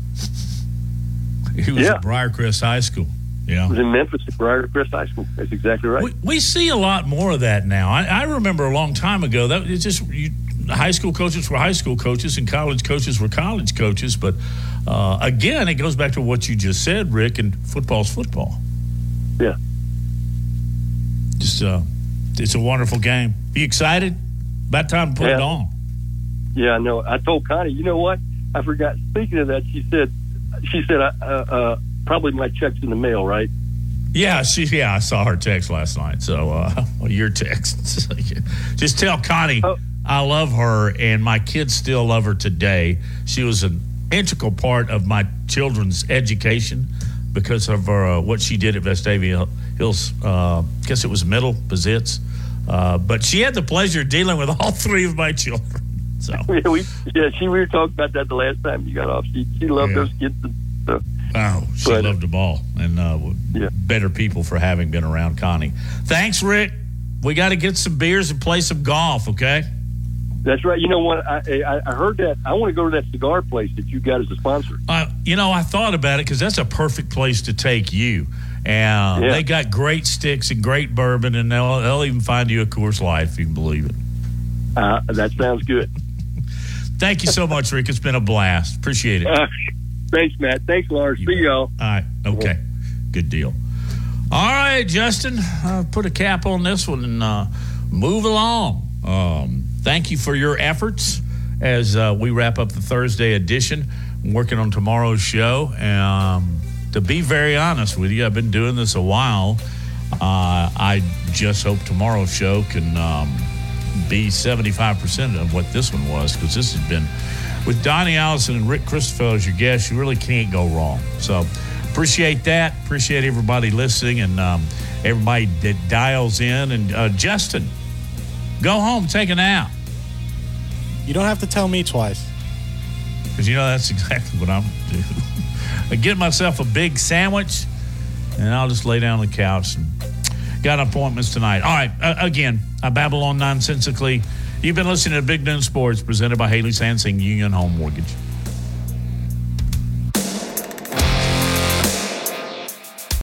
He was yeah. at Briarcrest High School. Yeah. It was in Memphis at Briarcrest High School. That's exactly right. We, we see a lot more of that now. I, I remember a long time ago that it's just you, high school coaches were high school coaches and college coaches were college coaches. But uh, again, it goes back to what you just said, Rick. And football's football. Yeah. Just uh, it's a wonderful game. Be excited. About time to put yeah. it on. Yeah, I know. I told Connie, you know what? I forgot. Speaking of that, she said, she said, I. Uh, uh, probably my check's in the mail, right? Yeah, she. Yeah, I saw her text last night. So, uh, well, your text. Just tell Connie oh. I love her, and my kids still love her today. She was an integral part of my children's education because of uh, what she did at Vestavia Hills. Uh, I guess it was middle, Bezitz. Uh, but she had the pleasure of dealing with all three of my children. So yeah, we, yeah, she. We were talking about that the last time you got off. She, she loved yeah. those kids. So. Oh, she but, loved them all, and uh, yeah. better people for having been around Connie. Thanks, Rick. We got to get some beers and play some golf, okay? That's right. You know what? I, I heard that. I want to go to that cigar place that you got as a sponsor. Uh, you know, I thought about it because that's a perfect place to take you. And yeah. they got great sticks and great bourbon, and they'll, they'll even find you a Coors Light if you can believe it. Uh, that sounds good. Thank you so much, Rick. It's been a blast. Appreciate it. Uh, Thanks, Matt. Thanks, Lars. You See y'all. All right. Okay. Good deal. All right, Justin. Uh, put a cap on this one and uh, move along. Um, thank you for your efforts as uh, we wrap up the Thursday edition. I'm working on tomorrow's show. Um, to be very honest with you, I've been doing this a while. Uh, I just hope tomorrow's show can um, be seventy-five percent of what this one was, because this has been... With Donnie Allison and Rick Christofeld as your guests, you really can't go wrong. So appreciate that. Appreciate everybody listening and um, everybody that dials in. And uh, Justin, go home, take a nap. You don't have to tell me twice. Because, you know, that's exactly what I'm going to do. I get myself a big sandwich, and I'll just lay down on the couch. And got appointments tonight. All right, uh, again, I babble on nonsensically. You've been listening to Big Noon Sports, presented by Haley Sansing Union Home Mortgage.